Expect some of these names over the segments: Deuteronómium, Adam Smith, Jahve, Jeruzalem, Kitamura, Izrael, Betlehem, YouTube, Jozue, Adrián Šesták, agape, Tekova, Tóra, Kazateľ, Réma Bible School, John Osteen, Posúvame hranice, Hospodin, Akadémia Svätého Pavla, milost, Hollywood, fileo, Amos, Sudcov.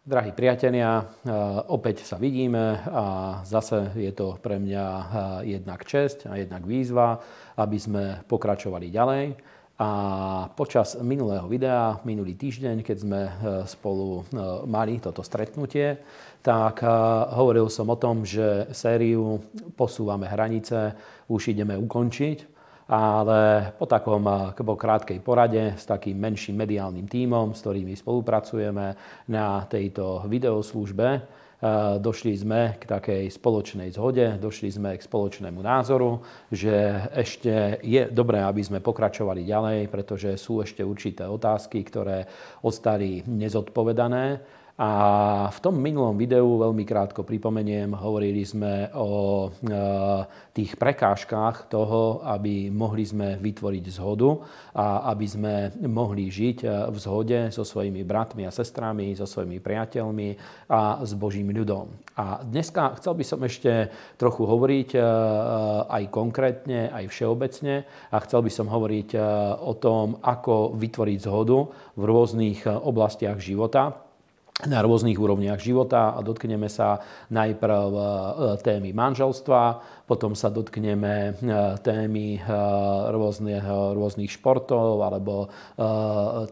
Drahí priatelia, opäť sa vidíme a zase je to pre mňa jednak česť a jednak výzva, aby sme pokračovali ďalej. A počas minulého videa, minulý týždeň, keď sme spolu mali toto stretnutie, tak hovoril som o tom, že sériu Posúvame hranice už ideme ukončiť. Ale po takom krátkej porade s takým menším mediálnym tímom, s ktorými spolupracujeme na tejto videoslúžbe, došli sme k takej spoločnej zhode, došli sme k spoločnému názoru, že ešte je dobré, aby sme pokračovali ďalej, pretože sú ešte určité otázky, ktoré ostali nezodpovedané. A v tom minulom videu, veľmi krátko pripomeniem, hovorili sme o tých prekážkach toho, aby mohli sme vytvoriť zhodu a aby sme mohli žiť v zhode so svojimi bratmi a sestrami, so svojimi priateľmi a s Božím ľudom. A dneska chcel by som ešte trochu hovoriť aj konkrétne, aj všeobecne a chcel by som hovoriť o tom, ako vytvoriť zhodu v rôznych oblastiach života, na rôznych úrovniach života a dotkneme sa najprv témy manželstva, potom sa dotkneme témy rôznych športov alebo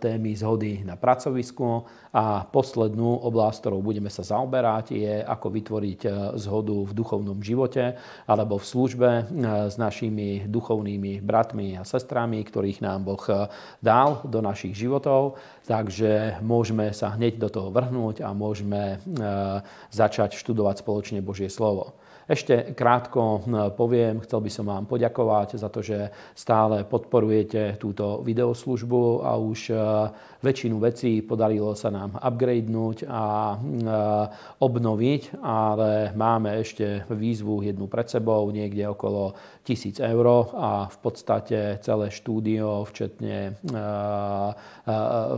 témy zhody na pracovisku a poslednú oblasť, ktorou budeme sa zaoberať, je ako vytvoriť zhodu v duchovnom živote alebo v službe s našimi duchovnými bratmi a sestrami, ktorých nám Boh dal do našich životov. Takže môžeme sa hneď do toho vrhnúť a môžeme začať študovať spoločne Božie slovo. Ešte krátko poviem, chcel by som vám poďakovať za to, že stále podporujete túto videoslužbu a už väčšinu vecí podarilo sa nám upgradenúť a obnoviť, ale máme ešte výzvu jednu pred sebou, niekde okolo 1000 eur a v podstate celé štúdio,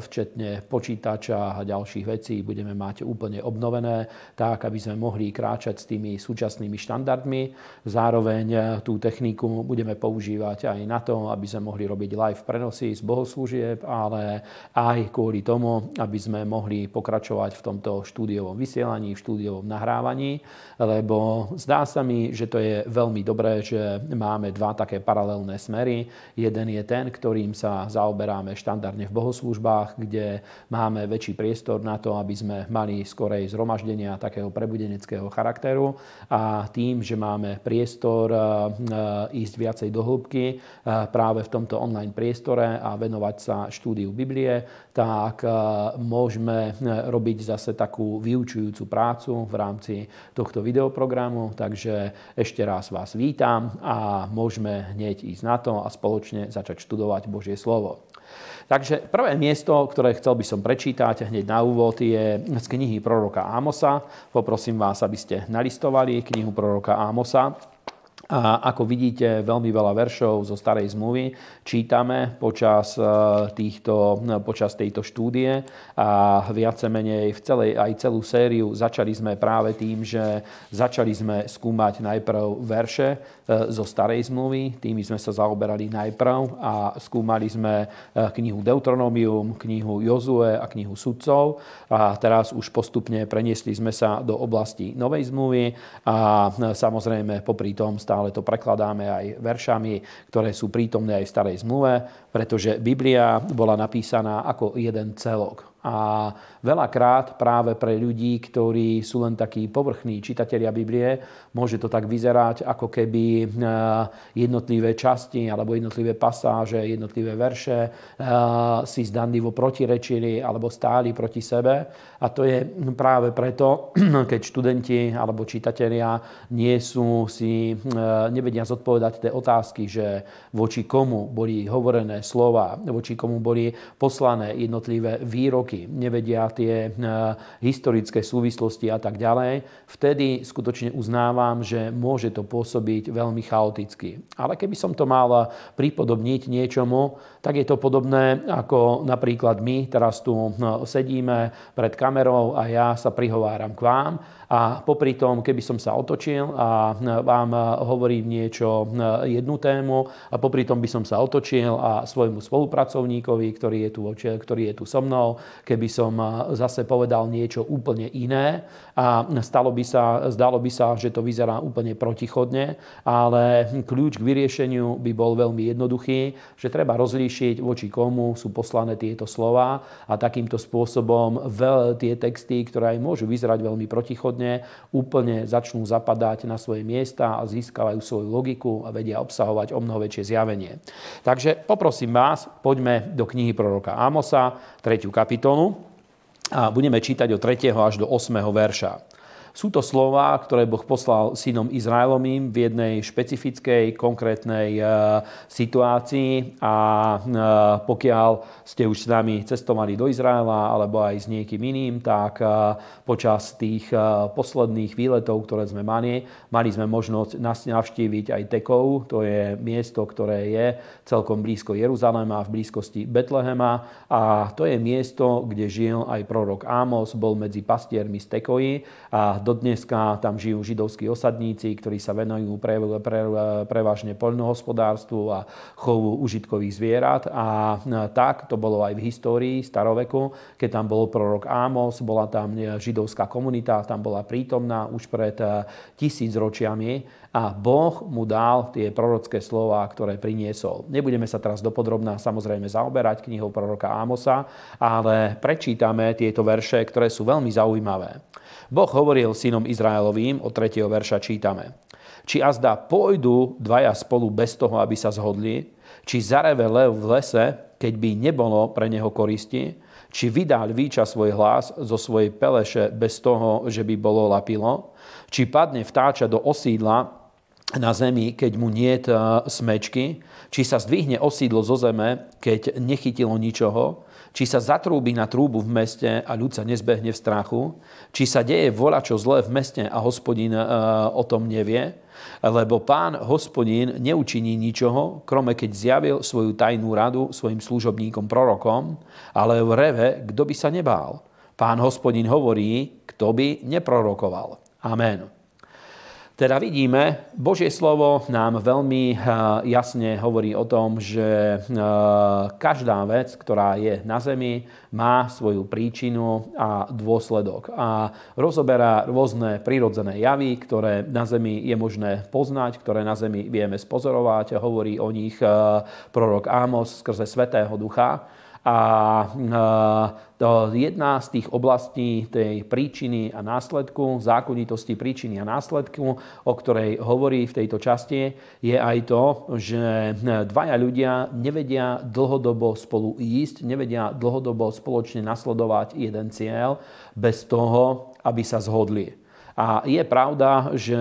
včetne počítača a ďalších vecí budeme mať úplne obnovené, tak aby sme mohli kráčať s tými súčasnými štandardmi. Zároveň tú techniku budeme používať aj na to, aby sme mohli robiť live prenosy z bohoslúžieb, ale aj kvôli tomu, aby sme mohli pokračovať v tomto štúdiovom vysielaní, v štúdiovom nahrávaní, lebo zdá sa mi, že to je veľmi dobré, že máme dva také paralelné smery. Jeden je ten, ktorým sa zaoberáme štandardne v bohoslúžbách, kde máme väčší priestor na to, aby sme mali skorej zhromaždenia takého prebudeneckého charakteru a tým, že máme priestor ísť viacej do hĺbky práve v tomto online priestore a venovať sa štúdiu Biblie, tak môžeme robiť zase takú vyučujúcu prácu v rámci tohto videoprogramu. Takže ešte raz vás vítam a môžeme hneď ísť na to a spoločne začať študovať Božie slovo. Takže prvé miesto, ktoré chcel by som prečítať hneď na úvod, je z knihy proroka Amosa. Poprosím vás, aby ste nalistovali knihu proroka Amosa. A ako vidíte, veľmi veľa veršov zo Starej zmluvy čítame počas tejto štúdie a viacemenej aj celú sériu začali sme práve tým, že začali sme skúmať najprv verše zo Starej zmluvy, tými sme sa zaoberali najprv a skúmali sme knihu Deuteronómium, knihu Jozue a knihu Sudcov a teraz už postupne preniesli sme sa do oblasti Novej zmluvy a samozrejme popri tom stále to prekladáme aj veršami, ktoré sú prítomné aj v Starej zmluve, pretože Biblia bola napísaná ako jeden celok. A veľakrát práve pre ľudí, ktorí sú len takí povrchní čitatelia Biblie, môže to tak vyzerať, ako keby jednotlivé časti alebo jednotlivé pasáže, jednotlivé verše si zdanlivo protirečili alebo stáli proti sebe. A to je práve preto, keď študenti alebo čitatelia nevedia zodpovedať tie otázky, že voči komu boli hovorené slova, voči komu boli poslané jednotlivé výroky, nevedia tie historické súvislosti a tak ďalej, vtedy skutočne uznávam, že môže to pôsobiť veľmi chaoticky. Ale keby som to mal pripodobniť niečomu, tak je to podobné ako napríklad my teraz tu sedíme pred kamerou a ja sa prihováram k vám a popri tom, keby som sa otočil a vám hovorím niečo, jednu tému a popri tom by som sa otočil a svojmu spolupracovníkovi, ktorý je tu so mnou, keby som zase povedal niečo úplne iné a zdalo by sa, že to vyzerá úplne protichodne, ale kľúč k vyriešeniu by bol veľmi jednoduchý, že treba rozlíšiť, voči komu sú poslané tieto slová a takýmto spôsobom tie texty, ktoré aj môžu vyzerať veľmi protichodne, úplne začnú zapadať na svoje miesta a získavajú svoju logiku a vedia obsahovať o mnoho väčšie zjavenie. Takže poprosím vás, poďme do knihy proroka Amosa, 3. kapitolu a budeme čítať od 3. až do 8. verša. Sú to slová, ktoré Boh poslal synom Izraelovým v jednej špecifickej, konkrétnej situácii a pokiaľ ste už s nami cestovali do Izraela alebo aj s niekým iným, tak počas tých posledných výletov, ktoré sme mali sme možnosť navštíviť aj Tekovu, to je miesto, ktoré je celkom blízko Jeruzalema, v blízkosti Betlehema a to je miesto, kde žil aj prorok Ámos, bol medzi pastiermi z Tekoji a dodneska tam žijú židovskí osadníci, ktorí sa venujú prevažne poľnohospodárstvu a chovu užitkových zvierat. A tak to bolo aj v histórii staroveku, keď tam bol prorok Ámos, bola tam židovská komunita, tam bola prítomná už pred 1000 ročiami. A Boh mu dal tie prorocké slová, ktoré priniesol. Nebudeme sa teraz dopodrobná samozrejme zaoberať knihou proroka Ámosa, ale prečítame tieto verše, ktoré sú veľmi zaujímavé. Boh hovoril synom Izraelovým, od 3. verša čítame. Či azda pôjdu dvaja spolu bez toho, aby sa zhodli, či zareve lev v lese, keď by nebolo pre neho koristi, či vydá lvíča svoj hlas zo svojej peleše bez toho, že by bolo lapilo, či padne vtáča do osídla na zemi, keď mu niet smečky, či sa zdvihne osídlo zo zeme, keď nechytilo ničoho, či sa zatrúbi na trúbu v meste a ľud sa nezbehne v strachu, či sa deje voľačo zlé v meste a hospodín o tom nevie, lebo pán hospodín neučiní ničoho, krome keď zjavil svoju tajnú radu svojim služobníkom prorokom, ale v reve, kto by sa nebál. Pán hospodín hovorí, kto by neprorokoval. Amen. Teda vidíme, Božie slovo nám veľmi jasne hovorí o tom, že každá vec, ktorá je na zemi, má svoju príčinu a dôsledok. A rozoberá rôzne prirodzené javy, ktoré na zemi je možné poznať, ktoré na zemi vieme spozorovať. Hovorí o nich prorok Ámos skrze Svätého Ducha. A jedna z tých oblastí tej príčiny a následku, zákonitosti príčiny a následku, o ktorej hovorí v tejto časti, je aj to, že dvaja ľudia nevedia dlhodobo spolu ísť, nevedia dlhodobo spoločne nasledovať jeden cieľ bez toho, aby sa zhodli. A je pravda, že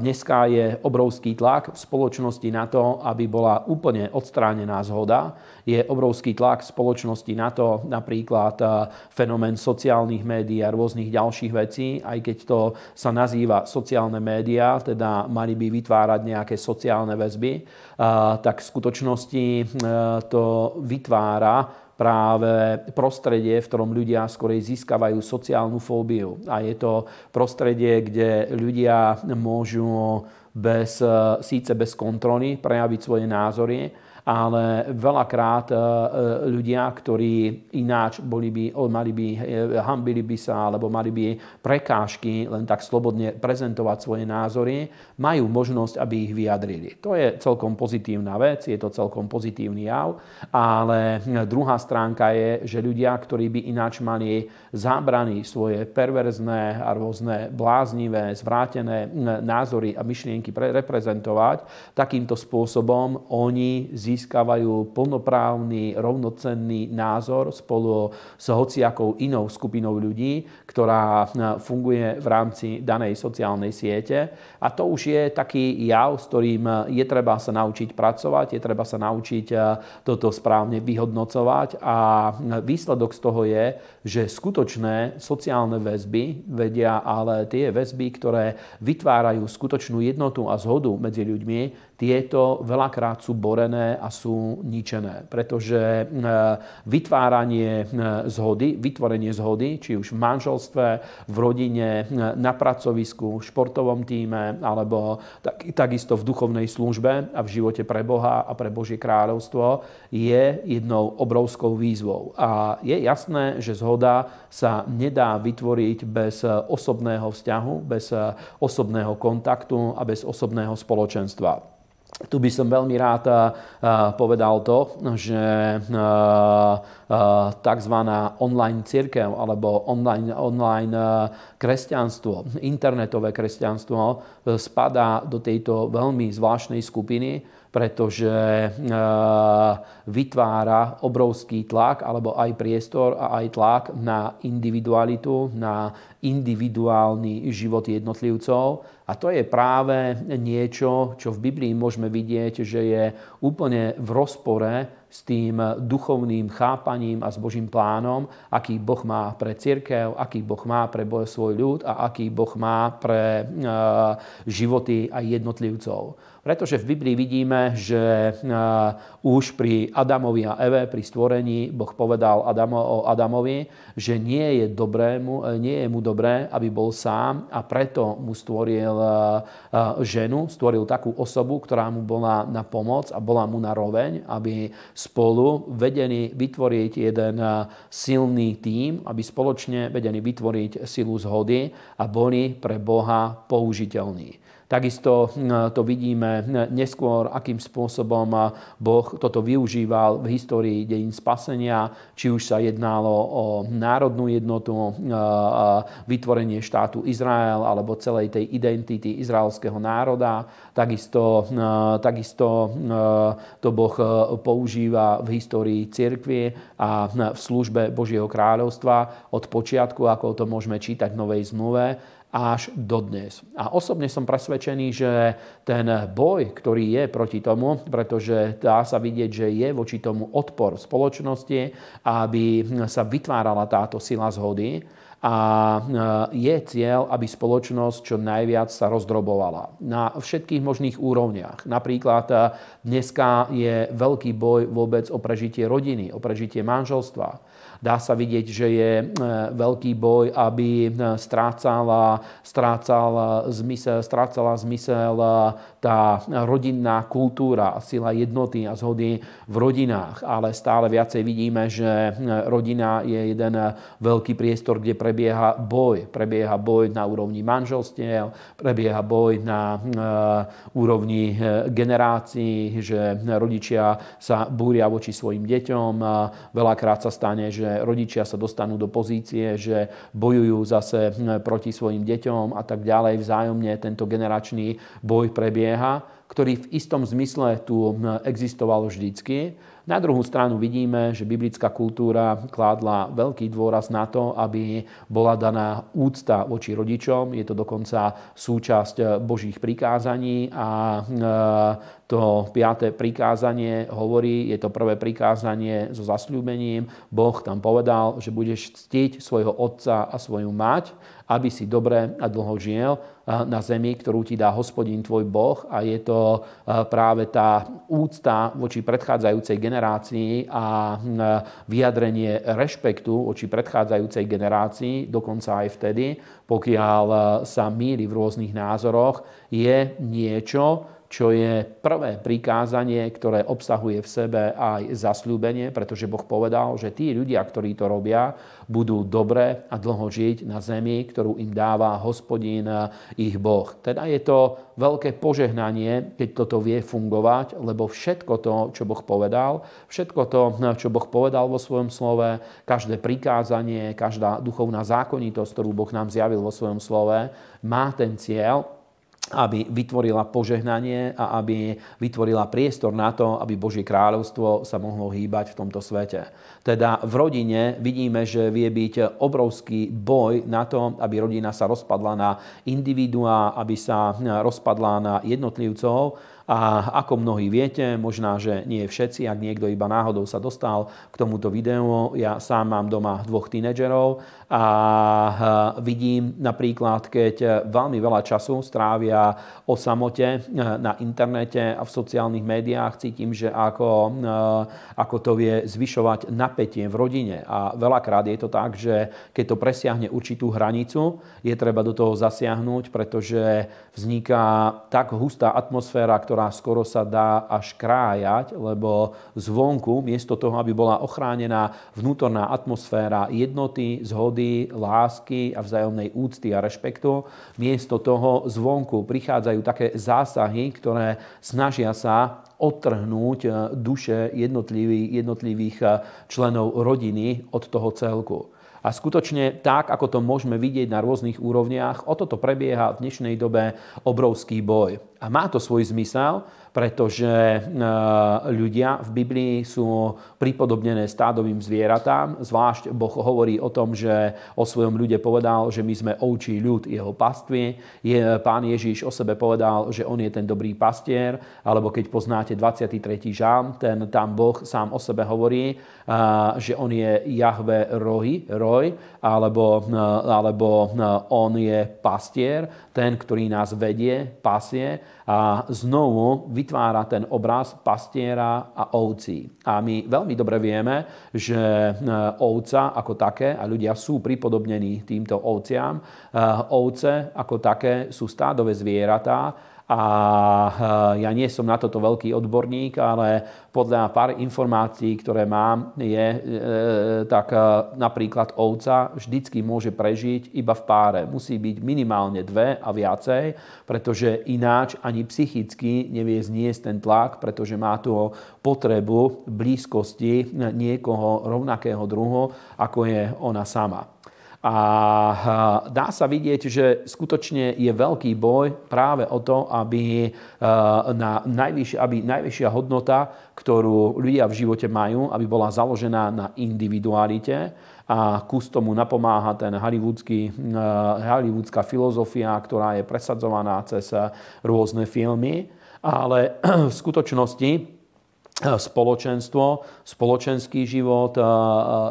dneska je obrovský tlak v spoločnosti na to, aby bola úplne odstránená zhoda. Je obrovský tlak v spoločnosti na to, napríklad fenomén sociálnych médií a rôznych ďalších vecí, aj keď to sa nazýva sociálne médiá, teda mali by vytvárať nejaké sociálne väzby, tak v skutočnosti to vytvára práve prostredie, v ktorom ľudia skorej získavajú sociálnu fóbiu. A je to prostredie, kde ľudia môžu síce bez kontroly prejaviť svoje názory, ale veľakrát ľudia, ktorí ináč hambili by sa alebo mali by prekážky len tak slobodne prezentovať svoje názory, majú možnosť, aby ich vyjadrili. To je celkom pozitívna vec, je to celkom pozitívny jav, ale druhá stránka je, že ľudia, ktorí by ináč mali zábrany svoje perverzné a rôzne bláznivé, zvrátené názory a myšlienky reprezentovať, takýmto spôsobom oni získavajú plnoprávny, rovnocenný názor spolu s hociakou inou skupinou ľudí, ktorá funguje v rámci danej sociálnej siete. A to už je taký jav, s ktorým je treba sa naučiť pracovať, je treba sa naučiť toto správne vyhodnocovať a výsledok z toho je, že skutočné sociálne väzby vedia, ale tie väzby, ktoré vytvárajú skutočnú jednotu a zhodu medzi ľuďmi, tieto veľakrát sú borené a sú ničené. Pretože vytvorenie zhody, či už v manželstve, v rodine, na pracovisku, v športovom týme, alebo takisto v duchovnej službe a v živote pre Boha a pre Božie kráľovstvo, je jednou obrovskou výzvou. A je jasné, že zhoda sa nedá vytvoriť bez osobného vzťahu, bez osobného kontaktu a bez osobného spoločenstva. Tu by som veľmi rád povedal to, že tzv. Online cirkev alebo online kresťanstvo, internetové kresťanstvo spadá do tejto veľmi zvláštnej skupiny, pretože vytvára obrovský tlak alebo aj priestor a aj tlak na individualitu, na individuálny život jednotlivcov. A to je práve niečo, čo v Biblii môžeme vidieť, že je úplne v rozpore s tým duchovným chápaním a s Božím plánom, aký Boh má pre cirkev, aký Boh má pre svoj ľud a aký Boh má pre životy aj jednotlivcov. Pretože v Biblii vidíme, že už pri Adamovi a Eve, pri stvorení, Boh povedal Adamovi, že nie je mu dobré, aby bol sám, a preto mu stvoril ženu, stvoril takú osobu, ktorá mu bola na pomoc a bola mu na roveň, aby spolu vedení vytvoriť jeden silný tím, aby spoločne vedení vytvoriť silu zhody a boli pre Boha použiteľní. Takisto to vidíme neskôr, akým spôsobom Boh toto využíval v histórii dejín spasenia, či už sa jednalo o národnú jednotu, vytvorenie štátu Izrael alebo celej tej identity izraelského národa. Takisto to Boh používa v histórii cirkvi a v službe Božieho kráľovstva od počiatku, ako to môžeme čítať v Novej zmluve, až dodnes. A osobne som presvedčený, že ten boj, ktorý je proti tomu, pretože dá sa vidieť, že je voči tomu odpor v spoločnosti, aby sa vytvárala táto sila zhody, a je cieľ, aby spoločnosť čo najviac sa rozdrobovala na všetkých možných úrovniach. Napríklad dneska je veľký boj vôbec o prežitie rodiny, o prežitie manželstva. Dá sa vidieť, že je veľký boj, aby strácala zmysel tá rodinná kultúra, sila jednoty a zhody v rodinách. Ale stále viacej vidíme, že rodina je jeden veľký priestor, kde prebieha boj na úrovni manželstiev, prebieha boj na úrovni generácií, že rodičia sa búria voči svojim deťom. Veľakrát sa stane, že rodičia sa dostanú do pozície, že bojujú zase proti svojim deťom a tak ďalej. Vzájomne tento generačný boj prebieha, ktorý v istom zmysle tu existoval vždycky. Na druhú stranu vidíme, že biblická kultúra kládla veľký dôraz na to, aby bola daná úcta voči rodičom. Je to dokonca súčasť Božích prikázaní a to 5. prikázanie hovorí, je to prvé prikázanie so zasľúbením. Boh tam povedal, že budeš ctiť svojho otca a svoju mať, aby si dobre a dlho žil na zemi, ktorú ti dá Hospodin tvoj Boh. A je to práve tá úcta voči predchádzajúcej generácii a vyjadrenie rešpektu voči predchádzajúcej generácii, dokonca aj vtedy, pokiaľ sa mýli v rôznych názoroch, je niečo, čo je prvé prikázanie, ktoré obsahuje v sebe aj zasľúbenie, pretože Boh povedal, že tí ľudia, ktorí to robia, budú dobre a dlho žiť na zemi, ktorú im dáva Hospodin ich Boh. Teda je to veľké požehnanie, keď toto vie fungovať, lebo všetko to, čo Boh povedal, vo svojom slove, každé prikázanie, každá duchovná zákonitosť, ktorú Boh nám zjavil vo svojom slove, má ten cieľ, aby vytvorila požehnanie a aby vytvorila priestor na to, aby Božie kráľovstvo sa mohlo hýbať v tomto svete. Teda v rodine vidíme, že vie byť obrovský boj na to, aby rodina sa rozpadla na individuá, aby sa rozpadla na jednotlivcov, a A ako mnohí viete, možná, že nie všetci, ak niekto iba náhodou sa dostal k tomuto videu, ja sám mám doma dvoch tínedžerov a vidím napríklad, keď veľmi veľa času strávia o samote na internete a v sociálnych médiách, cítim, že ako to vie zvyšovať napätie v rodine. A veľakrát je to tak, že keď to presiahne určitú hranicu, je treba do toho zasiahnuť, pretože vzniká tak hustá atmosféra, ktorá skoro sa dá až krájať, lebo zvonku, miesto toho, aby bola ochránená vnútorná atmosféra jednoty, zhody, lásky a vzájomnej úcty a rešpektu, miesto toho zvonku prichádzajú také zásahy, ktoré snažia sa odtrhnúť duše jednotlivých členov rodiny od toho celku. A skutočne tak, ako to môžeme vidieť na rôznych úrovniach, o toto prebieha v dnešnej dobe obrovský boj. A má to svoj zmysel, pretože ľudia v Biblii sú pripodobnené stádovým zvieratám. Zvlášť Boh hovorí o tom, že o svojom ľude povedal, že my sme ovčí ľud jeho pastvy. Pán Ježiš o sebe povedal, že on je ten dobrý pastier. Alebo keď poznáte 23. žalm, tam Boh sám o sebe hovorí, že on je Jahve roj, alebo on je pastier, ten, ktorý nás vedie, pasie. A znovu vytvára ten obraz pastiera a ovcí. A my veľmi dobre vieme, že ovca ako také, a ľudia sú pripodobnení týmto ovciam, ovce ako také sú stádové zvieratá. A ja nie som na toto veľký odborník, ale podľa pár informácií, ktoré mám, je tak napríklad ovca vždycky môže prežiť iba v páre. Musí byť minimálne dve a viacej, pretože ináč ani psychicky nevie zniesť ten tlak, pretože má tú potrebu blízkosti niekoho rovnakého druhu, ako je ona sama. A dá sa vidieť, že skutočne je veľký boj práve o to, aby najvyššia hodnota, ktorú ľudia v živote majú, aby bola založená na individualite. A kus tomu napomáha ten hollywoodská filozofia, ktorá je presadzovaná cez rôzne filmy. Ale v skutočnosti spoločenstvo, spoločenský život,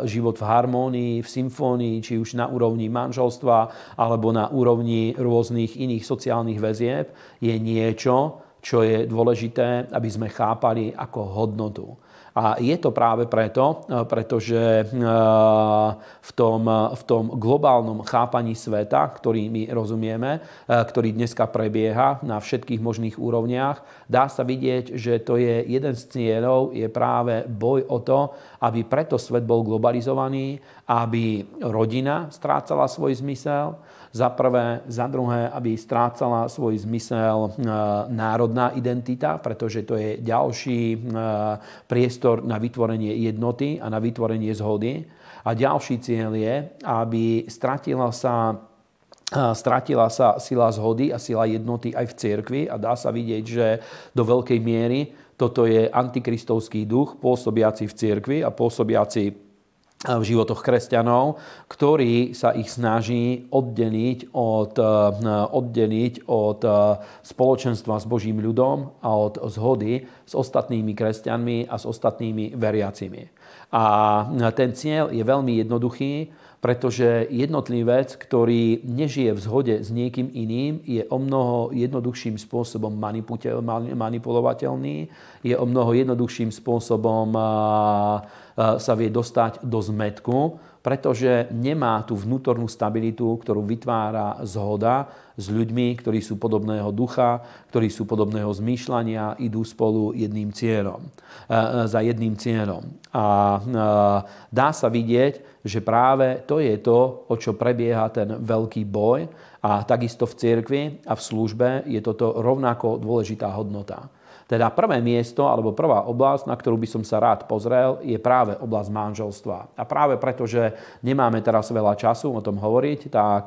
život v harmónii, v symfónii, či už na úrovni manželstva alebo na úrovni rôznych iných sociálnych väzieb, je niečo, čo je dôležité, aby sme chápali ako hodnotu. A je to práve preto, pretože v tom globálnom chápaní sveta, ktorý my rozumieme, ktorý dneska prebieha na všetkých možných úrovniach, dá sa vidieť, že to je jeden z cieľov, je práve boj o to, aby preto svet bol globalizovaný, aby rodina strácala svoj zmysel, za prvé, za druhé, aby strácala svoj zmysel národná identita, pretože to je ďalší priestor na vytvorenie jednoty a na vytvorenie zhody. A ďalší cieľ je, aby stratila sa sila zhody a sila jednoty aj v cirkvi. A dá sa vidieť, že do veľkej miery toto je antikristovský duch pôsobiaci v cirkvi a pôsobiaci v životoch kresťanov, ktorí sa ich snaží oddeliť od spoločenstva s Božím ľudom a od zhody s ostatnými kresťanmi a s ostatnými veriacimi. A ten cieľ je veľmi jednoduchý, pretože jednotlivec, ktorý nežije v zhode s niekým iným, je o mnoho jednoduchším spôsobom manipulovateľný, je o mnoho jednoduchším spôsobom sa vie dostať do zmätku, pretože nemá tú vnútornú stabilitu, ktorú vytvára zhoda s ľuďmi, ktorí sú podobného ducha, ktorí sú podobného zmýšľania, idú spolu za jedným cieľom. A dá sa vidieť, že práve to je to, o čo prebieha ten veľký boj. A takisto v cirkvi a v službe je toto rovnako dôležitá hodnota. Teda prvé miesto, alebo prvá oblasť, na ktorú by som sa rád pozrel, je práve oblasť manželstva. A práve preto, že nemáme teraz veľa času o tom hovoriť, tak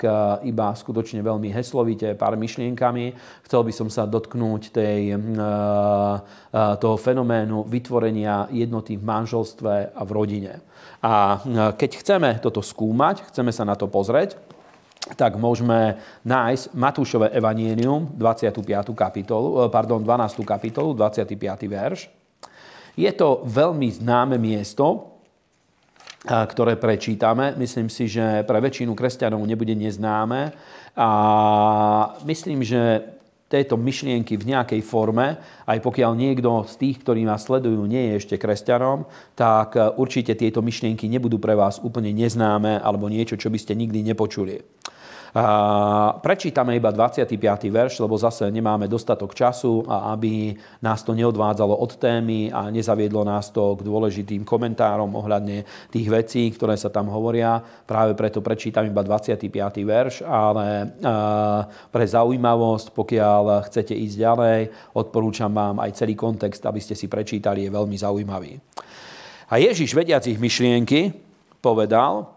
iba skutočne veľmi heslovite, pár myšlienkami. Chcel by som sa dotknúť toho fenoménu vytvorenia jednoty v manželstve a v rodine. A keď chceme toto skúmať, chceme sa na to pozrieť, tak môžeme nájsť Matúšové evanjelium, 12. kapitolu, 25. verš. Je to veľmi známe miesto, ktoré prečítame. Myslím si, že pre väčšinu kresťanov nebude neznáme. A myslím, že tieto myšlienky v nejakej forme, aj pokiaľ niekto z tých, ktorí nás sledujú, nie je ešte kresťanom, tak určite tieto myšlienky nebudú pre vás úplne neznáme alebo niečo, čo by ste nikdy nepočuli. Prečítame iba 25. verš, lebo zase nemáme dostatok času, a aby nás to neodvádzalo od témy a nezaviedlo nás to k dôležitým komentárom ohľadne tých vecí, ktoré sa tam hovoria. Práve preto prečítam iba 25. verš, ale pre zaujímavosť, pokiaľ chcete ísť ďalej, odporúčam vám aj celý kontext, aby ste si prečítali, je veľmi zaujímavý. A Ježiš, vediac ich myšlienky, povedal: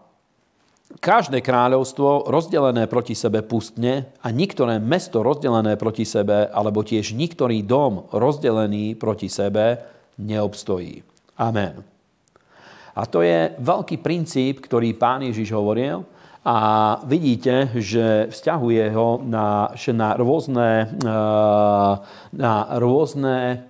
Každé kráľovstvo rozdelené proti sebe pustne a niektoré mesto rozdelené proti sebe, alebo tiež niektorý dom rozdelený proti sebe neobstojí. Amen. A to je veľký princíp, ktorý Pán Ježiš hovoril, a vidíte, že vzťahuje ho na rôzne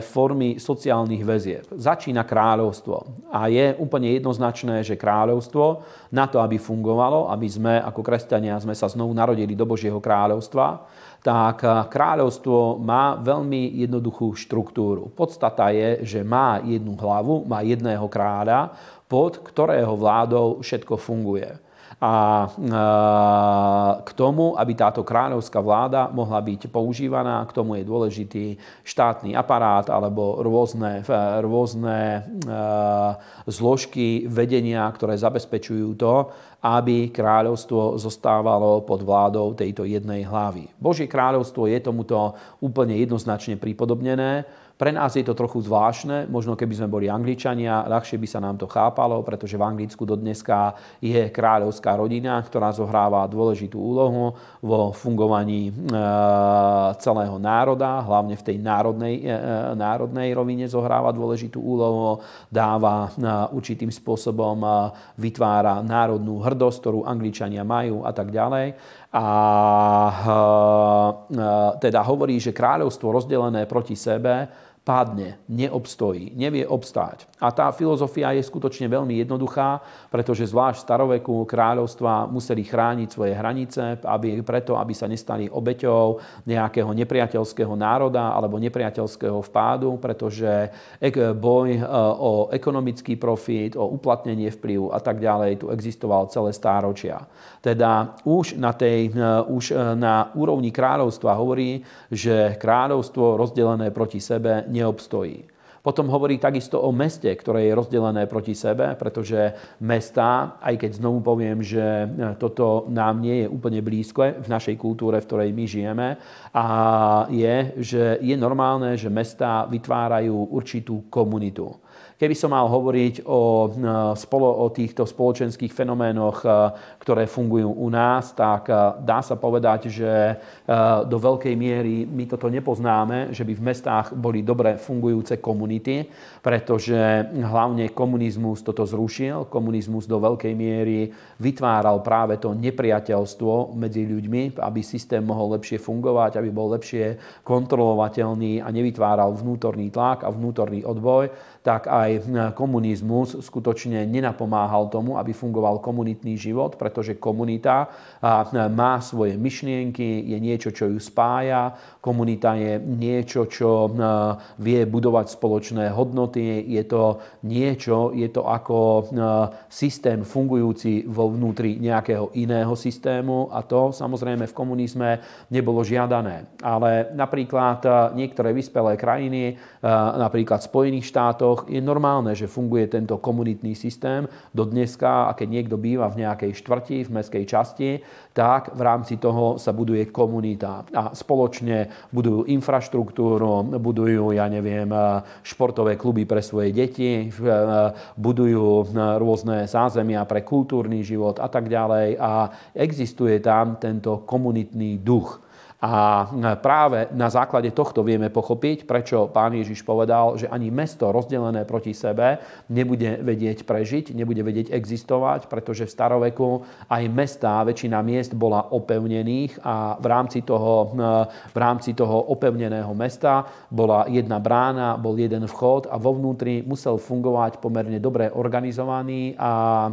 formy sociálnych väzieb. Začína kráľovstvo. A je úplne jednoznačné, že kráľovstvo na to, aby fungovalo, aby sme ako kresťania sme sa znovu narodili do Božieho kráľovstva, tak kráľovstvo má veľmi jednoduchú štruktúru. Podstata je, že má jednu hlavu, má jedného kráľa, pod ktorého vládou všetko funguje. A k tomu, aby táto kráľovská vláda mohla byť používaná, k tomu je dôležitý štátny aparát alebo rôzne zložky vedenia, ktoré zabezpečujú to, aby kráľovstvo zostávalo pod vládou tejto jednej hlavy. Božie kráľovstvo je tomuto úplne jednoznačne pripodobnené. Pre nás je to trochu zvláštne, možno keby sme boli Angličania, ľahšie by sa nám to chápalo, pretože v Anglicku dodneska je kráľovská rodina, ktorá zohráva dôležitú úlohu vo fungovaní celého národa, hlavne v tej národnej rovine zohráva dôležitú úlohu, dáva určitým spôsobom, vytvára národnú hrdosť, ktorú Angličania majú a tak ďalej. A teda hovorí, že kráľovstvo rozdelené proti sebe padne, neobstojí, nevie obstáť. A tá filozofia je skutočne veľmi jednoduchá, pretože zvlášť v staroveku kráľovstva museli chrániť svoje hranice, preto aby sa nestali obeťou nejakého nepriateľského národa alebo nepriateľského vpádu, pretože boj o ekonomický profit, o uplatnenie vplyvu a tak ďalej tu existoval celé stáročia. Teda už na úrovni kráľovstva hovorí, že kráľovstvo rozdelené proti sebe neobstojí. Potom hovorí takisto o meste, ktoré je rozdelené proti sebe, pretože mestá, aj keď znovu poviem, že toto nám nie je úplne blízko v našej kultúre, v ktorej my žijeme, a že je normálne, že mestá vytvárajú určitú komunitu. Keby som mal hovoriť o týchto spoločenských fenoménoch, ktoré fungujú u nás, tak dá sa povedať, že do veľkej miery my toto nepoznáme, že by v mestách boli dobre fungujúce komunity, pretože hlavne komunizmus toto zrušil. Komunizmus do veľkej miery vytváral práve to nepriateľstvo medzi ľuďmi, aby systém mohol lepšie fungovať, aby bol lepšie kontrolovateľný a nevytváral vnútorný tlak a vnútorný odboj, tak aj komunizmus skutočne nenapomáhal tomu, aby fungoval komunitný život, pretože komunita má svoje myšlienky, je niečo, čo ju spája, komunita je niečo, čo vie budovať spoločné hodnoty, je to ako systém fungujúci vo vnútri nejakého iného systému, a to samozrejme v komunizme nebolo žiadané. Ale napríklad niektoré vyspelé krajiny, napríklad v Spojených štátoch, je normálne, že funguje tento komunitný systém do dneska, a keď niekto býva v nejakej štvrti, v mestskej časti, tak v rámci toho sa buduje komunita a spoločne budujú infraštruktúru, budujú, športové kluby pre svoje deti, budujú rôzne zázemia pre kultúrny život a tak ďalej, a existuje tam tento komunitný duch. A práve na základe tohto vieme pochopiť, prečo Pán Ježiš povedal, že ani mesto rozdelené proti sebe nebude vedieť prežiť, nebude vedieť existovať, pretože v staroveku aj mestá, väčšina miest bola opevnených a v rámci toho opevneného mesta bola jedna brána, bol jeden vchod a vo vnútri musel fungovať pomerne dobre organizovaný a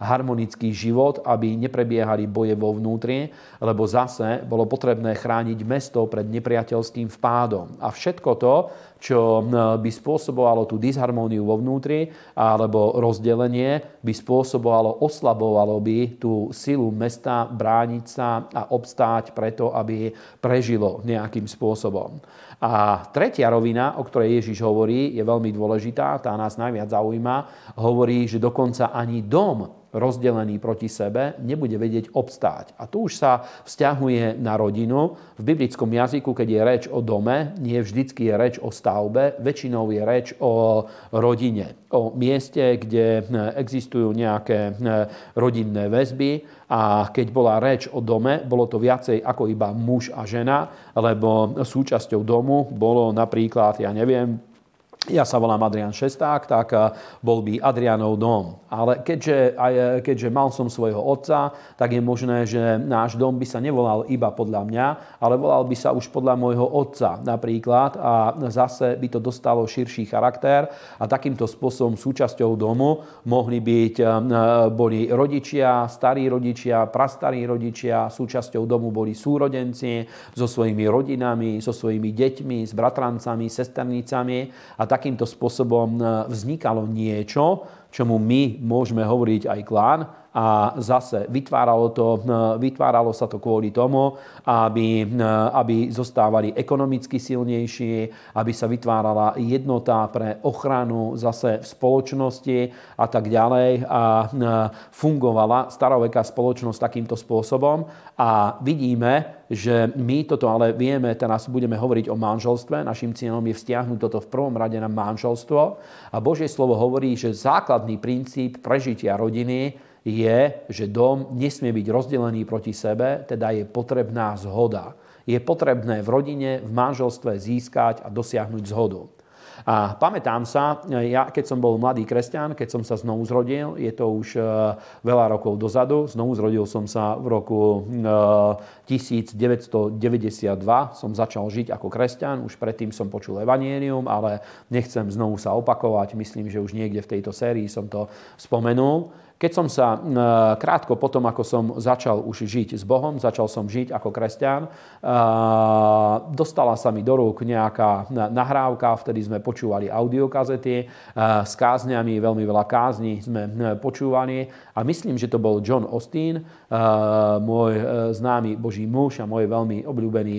harmonický život, aby neprebiehali boje vo vnútri, lebo zase bolo potrebné chrániť mesto pred nepriateľským vpádom. A všetko to, čo by spôsobovalo tú disharmóniu vo vnútri alebo rozdelenie, by spôsobovalo, oslabovalo by tú silu mesta brániť sa a obstáť preto, aby prežilo nejakým spôsobom. A tretia rovina, o ktorej Ježiš hovorí, je veľmi dôležitá, tá nás najviac zaujíma. Hovorí, že dokonca ani dom rozdelený proti sebe, nebude vedieť obstáť. A tu už sa vzťahuje na rodinu. V biblickom jazyku, keď je reč o dome, nie vždycky je reč o stavbe, väčšinou je reč o rodine, o mieste, kde existujú nejaké rodinné väzby. A keď bola reč o dome, bolo to viacej ako iba muž a žena, lebo súčasťou domu bolo napríklad, ja sa volám Adrián Šesták, tak bol by Adriánov dom. Ale keďže mal som svojho otca, tak je možné, že náš dom by sa nevolal iba podľa mňa, ale volal by sa už podľa môjho otca napríklad a zase by to dostalo širší charakter a takýmto spôsobom súčasťou domu boli rodičia, starí rodičia, prastarí rodičia, súčasťou domu boli súrodenci so svojimi rodinami, so svojimi deťmi, s bratrancami, sesternicami a takýmto spôsobom vznikalo niečo, čomu my môžeme hovoriť aj klán. A zase vytváralo sa to kvôli tomu, aby zostávali ekonomicky silnejší, aby sa vytvárala jednota pre ochranu zase v spoločnosti a tak ďalej. A fungovala staroveká spoločnosť takýmto spôsobom. A vidíme, že my toto ale vieme, teraz budeme hovoriť o manželstve. Našim cieľom je vzťahnuť toto v prvom rade na manželstvo. A Božie slovo hovorí, že základný princíp prežitia rodiny je, že dom nesmie byť rozdelený proti sebe, teda je potrebná zhoda. Je potrebné v rodine, v manželstve získať a dosiahnuť zhodu. A pamätám sa, ja keď som bol mladý kresťan, keď som sa znovu zrodil, je to už veľa rokov dozadu, znovu zrodil som sa v roku 1992, som začal žiť ako kresťan, už predtým som počul evanjelium, ale nechcem znovu sa opakovať, myslím, že už niekde v tejto sérii som to spomenul. Keď som sa krátko potom, ako som začal už žiť s Bohom, začal som žiť ako kresťan, dostala sa mi do rúk nejaká nahrávka, vtedy sme počúvali audiokazety, s kázňami, veľmi veľa kázni sme počúvali a myslím, že to bol John Osteen, môj známy Boží muž a môj veľmi obľúbený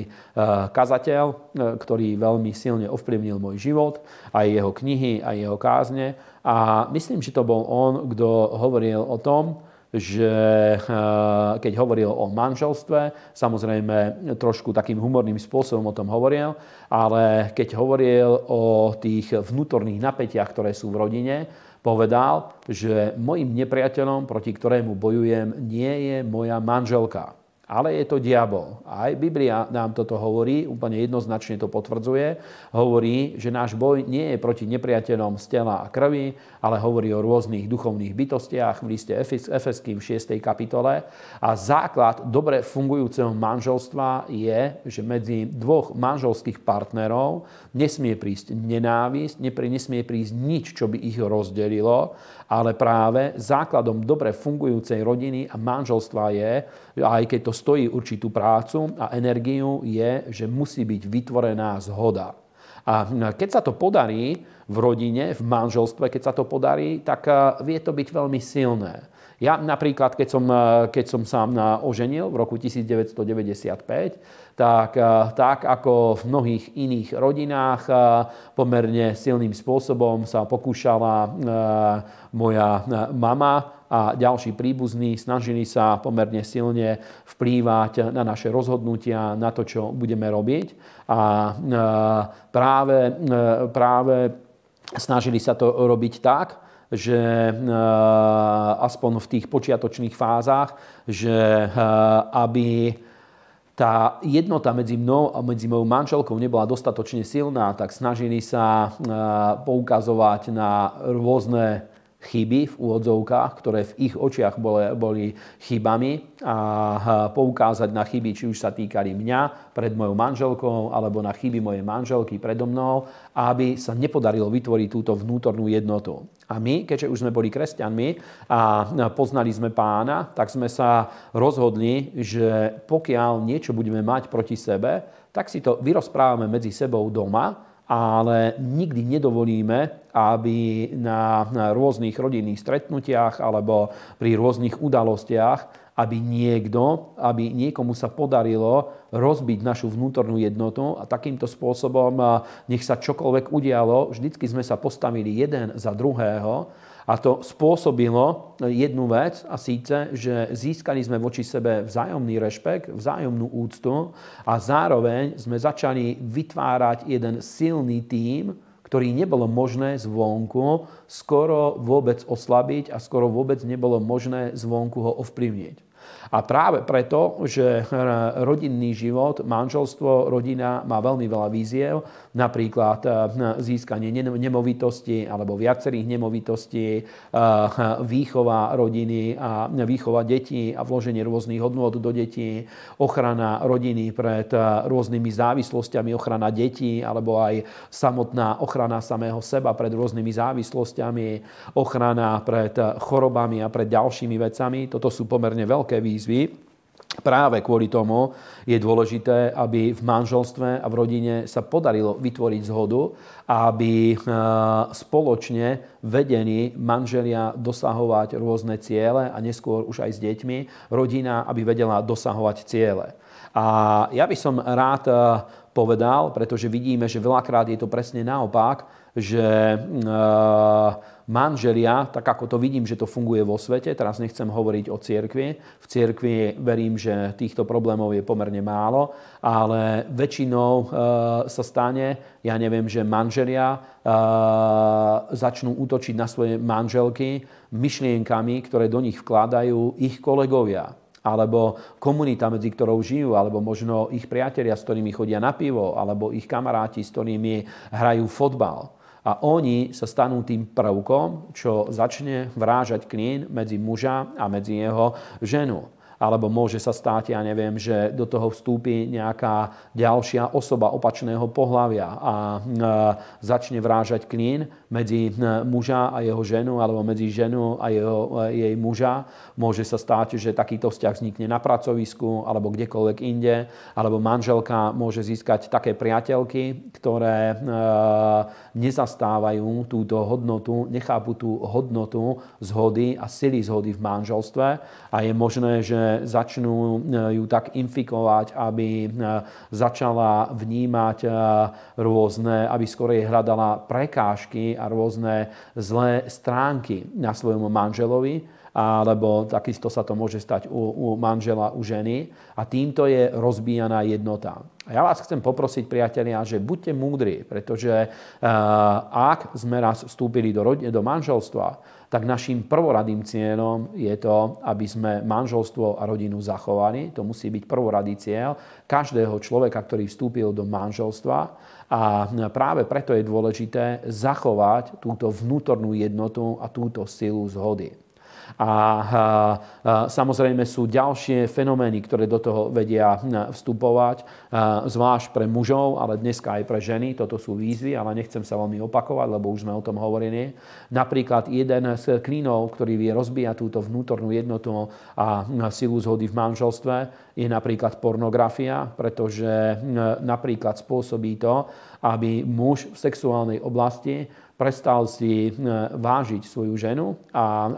kazateľ, ktorý veľmi silne ovplyvnil môj život, aj jeho knihy, aj jeho kázne. A myslím, že to bol on, kto hovoril o tom, že keď hovoril o manželstve, samozrejme trošku takým humorným spôsobom o tom hovoril, ale keď hovoril o tých vnútorných napätiach, ktoré sú v rodine, povedal, že mojim nepriateľom, proti ktorému bojujem, nie je moja manželka. Ale je to diabol. Aj Biblia nám toto hovorí, úplne jednoznačne to potvrdzuje. Hovorí, že náš boj nie je proti nepriateľom z tela a krvi, ale hovorí o rôznych duchovných bytostiach v liste Efeským 6. kapitole. A základ dobre fungujúceho manželstva je, že medzi dvoch manželských partnerov nesmie prísť nenávisť, nesmie prísť nič, čo by ich rozdelilo, ale práve základom dobre fungujúcej rodiny a manželstva je, aj keď to stojí určitú prácu a energiu, je, že musí byť vytvorená zhoda. A keď sa to podarí v rodine, v manželstve, keď sa to podarí, tak vie to byť veľmi silné. Ja napríklad, keď som sa oženil v roku 1995, tak ako v mnohých iných rodinách pomerne silným spôsobom sa pokúšala moja mama a ďalší príbuzní, snažili sa pomerne silne vplývať na naše rozhodnutia, na to, čo budeme robiť. A práve snažili sa to robiť tak, že aspoň v tých počiatočných fázach, že aby tá jednota medzi mnou a medzi mojou manželkou nebola dostatočne silná, tak snažili sa poukazovať na rôzne chyby v úvodzovkách, ktoré v ich očiach boli chybami, a poukázať na chyby, či už sa týkali mňa pred mojou manželkou, alebo na chyby mojej manželky predo mnou, aby sa nepodarilo vytvoriť túto vnútornú jednotu. A my, keďže už sme boli kresťanmi a poznali sme Pána, tak sme sa rozhodli, že pokiaľ niečo budeme mať proti sebe, tak si to vyrozprávame medzi sebou doma, ale nikdy nedovolíme, aby na rôznych rodinných stretnutiach alebo pri rôznych udalostiach, aby niekomu sa podarilo rozbiť našu vnútornú jednotu, a takýmto spôsobom, nech sa čokoľvek udialo, vždycky sme sa postavili jeden za druhého. A to spôsobilo jednu vec, a síce, že získali sme voči sebe vzájomný rešpekt, vzájomnú úctu, a zároveň sme začali vytvárať jeden silný tím, ktorý nebolo možné zvonku skoro vôbec oslabiť a skoro vôbec nebolo možné zvonku ho ovplyvniť. A práve preto, že rodinný život, manželstvo, rodina má veľmi veľa víziev, napríklad získanie nemovitosti alebo viacerých nemovitostí, výchova rodiny a výchova detí a vloženie rôznych hodnôt do detí, ochrana rodiny pred rôznymi závislostiami, ochrana detí alebo aj samotná ochrana samého seba pred rôznymi závislostiami, ochrana pred chorobami a pred ďalšími vecami. Toto sú pomerne veľké výzvy. Práve kvôli tomu je dôležité, aby v manželstve a v rodine sa podarilo vytvoriť zhodu, aby spoločne vedení manželia dosahovať rôzne ciele a neskôr už aj s deťmi, rodina, aby vedela dosahovať ciele. A ja by som rád povedal, pretože vidíme, že veľakrát je to presne naopak, že manželia, tak ako to vidím, že to funguje vo svete, teraz nechcem hovoriť o cirkvi, v cirkvi verím, že týchto problémov je pomerne málo, ale väčšinou sa stane, ja neviem, že manželia začnú útočiť na svoje manželky myšlienkami, ktoré do nich vkladajú ich kolegovia, alebo komunita, medzi ktorou žijú, alebo možno ich priatelia, s ktorými chodia na pivo, alebo ich kamaráti, s ktorými hrajú fotbal. A oni sa stanú tým prvkom, čo začne vrážať klín medzi muža a medzi jeho ženu. Alebo môže sa stáť, ja neviem, že do toho vstúpi nejaká ďalšia osoba opačného pohlavia a začne vrážať klín medzi muža a jeho ženu, alebo medzi ženu a jej muža. Môže sa stáť, že takýto vzťah vznikne na pracovisku alebo kdekoľvek inde, alebo manželka môže získať také priateľky, ktoré nezastávajú túto hodnotu, nechápu tú hodnotu zhody a sily zhody v manželstve, a je možné, že začnú ju tak infikovať, aby začala vnímať rôzne, aby skorej hľadala prekážky a rôzne zlé stránky na svojom manželovi, alebo takisto sa to môže stať u manžela, u ženy, a týmto je rozbíjaná jednota. A ja vás chcem poprosiť, priatelia, že buďte múdri, pretože ak sme raz vstúpili do manželstva, tak našim prvoradým cieľom je to, aby sme manželstvo a rodinu zachovali. To musí byť prvoradý cieľ každého človeka, ktorý vstúpil do manželstva. A práve preto je dôležité zachovať túto vnútornú jednotu a túto silu zhody. A samozrejme sú ďalšie fenomény, ktoré do toho vedia vstupovať, zvlášť pre mužov, ale dneska aj pre ženy. Toto sú výzvy, ale nechcem sa veľmi opakovať, lebo už sme o tom hovorili. Napríklad jeden z klínov, ktorý vie rozbíjať túto vnútornú jednotu a silu zhody v manželstve, je napríklad pornografia, pretože napríklad spôsobí to, aby muž v sexuálnej oblasti prestal si vážiť svoju ženu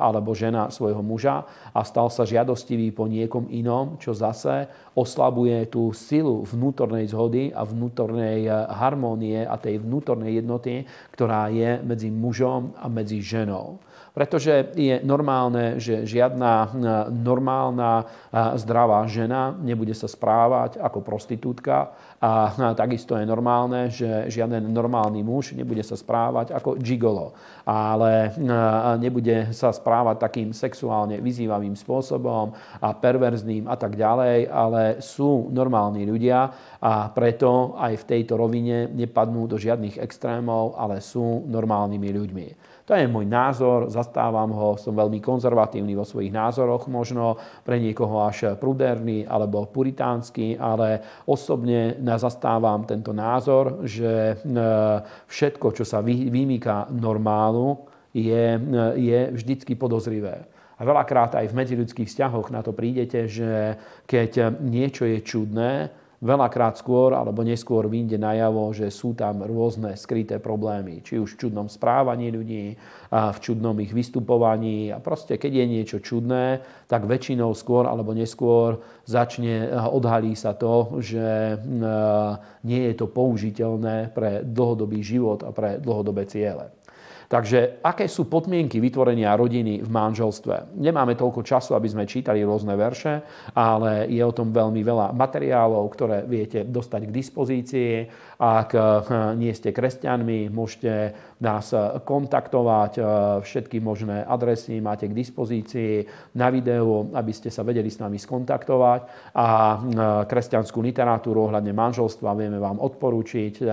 alebo žena svojho muža a stal sa žiadostivý po niekom inom, čo zase oslabuje tú silu vnútornej zhody a vnútornej harmónie a tej vnútornej jednoty, ktorá je medzi mužom a medzi ženou. Pretože je normálne, že žiadna normálna zdravá žena nebude sa správať ako prostitútka, a takisto je normálne, že žiaden normálny muž nebude sa správať ako ako gigolo, ale nebude sa správať takým sexuálne vyzývavým spôsobom a perverzným a tak ďalej, ale sú normálni ľudia a preto aj v tejto rovine nepadnú do žiadnych extrémov, ale sú normálnymi ľuďmi. To je môj názor, zastávam ho, som veľmi konzervatívny vo svojich názoroch, možno pre niekoho až pruderný alebo puritánsky, ale osobne zastávam tento názor, že všetko, čo sa vymýka normálu, je vždycky podozrivé. A veľakrát aj v medziľudských vzťahoch na to prídete, že keď niečo je čudné, veľakrát skôr alebo neskôr vyjde najavo, že sú tam rôzne skryté problémy. Či už v čudnom správaní ľudí, v čudnom ich vystupovaní. A proste, keď je niečo čudné, tak väčšinou skôr alebo neskôr odhalí sa to, že nie je to použiteľné pre dlhodobý život a pre dlhodobé ciele. Takže aké sú podmienky vytvorenia rodiny v manželstve? Nemáme toľko času, aby sme čítali rôzne verše, ale je o tom veľmi veľa materiálov, ktoré viete dostať k dispozícii. Ak nie ste kresťanmi, môžete nás kontaktovať, všetky možné adresy máte k dispozícii na videu, aby ste sa vedeli s nami skontaktovať. A kresťanskú literatúru ohľadne manželstva vieme vám odporúčiť,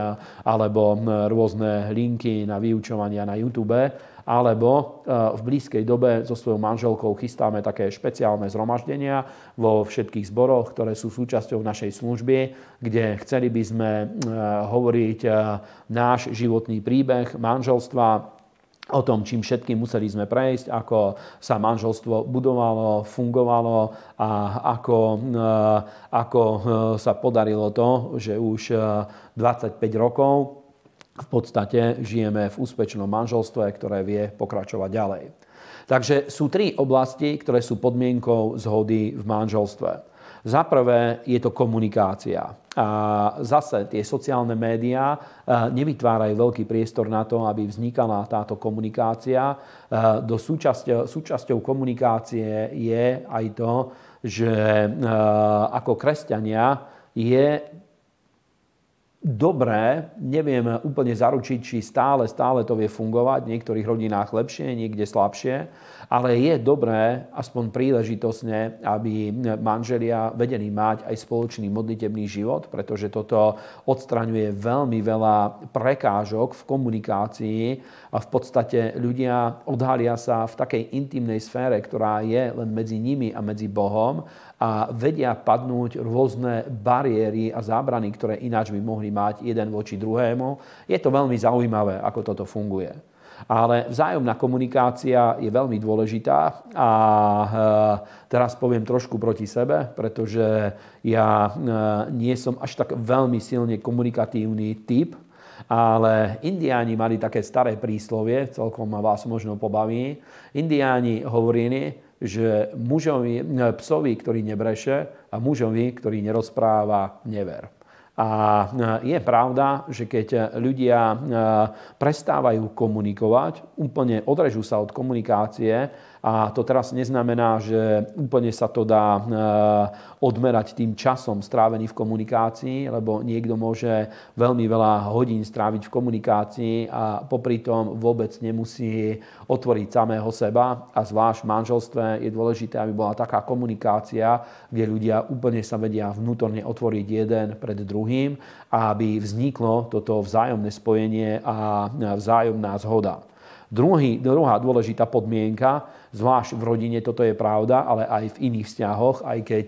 alebo rôzne linky na vyučovania na YouTube, alebo v blízkej dobe so svojou manželkou chystáme také špeciálne zhromaždenia vo všetkých zboroch, ktoré sú súčasťou našej služby, kde chceli by sme hovoriť náš životný príbeh manželstva, o tom, čím všetkým museli sme prejsť, ako sa manželstvo budovalo, fungovalo a ako sa podarilo to, že už 25 rokov v podstate žijeme v úspešnom manželstve, ktoré vie pokračovať ďalej. Takže sú tri oblasti, ktoré sú podmienkou zhody v manželstve. Za prvé je to komunikácia. A zase tie sociálne médiá nevytvárajú veľký priestor na to, aby vznikala táto komunikácia. Súčasťou komunikácie je aj to, že ako kresťania je dobré, neviem úplne zaručiť, či stále to vie fungovať, v niektorých rodinách lepšie, niekde slabšie, ale je dobré, aspoň príležitosne, aby manželia vedeli mať aj spoločný modlitebný život, pretože toto odstraňuje veľmi veľa prekážok v komunikácii a v podstate ľudia odhalia sa v takej intimnej sfére, ktorá je len medzi nimi a medzi Bohom, a vedia padnúť rôzne bariéry a zábrany, ktoré ináč by mohli mať jeden voči druhému. Je to veľmi zaujímavé, ako toto funguje. Ale vzájomná komunikácia je veľmi dôležitá a teraz poviem trošku proti sebe, pretože ja nie som až tak veľmi silne komunikatívny typ, ale Indiáni mali také staré príslovie, celkom vás možno pobaví. Indiáni hovorili, že psovi, ktorý nebreše, a mužovi, ktorý nerozpráva, never. A je pravda, že keď ľudia prestávajú komunikovať, úplne odrežú sa od komunikácie, a to teraz neznamená, že úplne sa to dá odmerať tým časom strávený v komunikácii, lebo niekto môže veľmi veľa hodín stráviť v komunikácii a popri tom vôbec nemusí otvoriť samého seba. A zvlášť v manželstve je dôležité, aby bola taká komunikácia, kde ľudia úplne sa vedia vnútorne otvoriť jeden pred druhým, aby vzniklo toto vzájomné spojenie a vzájomná zhoda. Druhá dôležitá podmienka, zvlášť v rodine toto je pravda, ale aj v iných vzťahoch, aj keď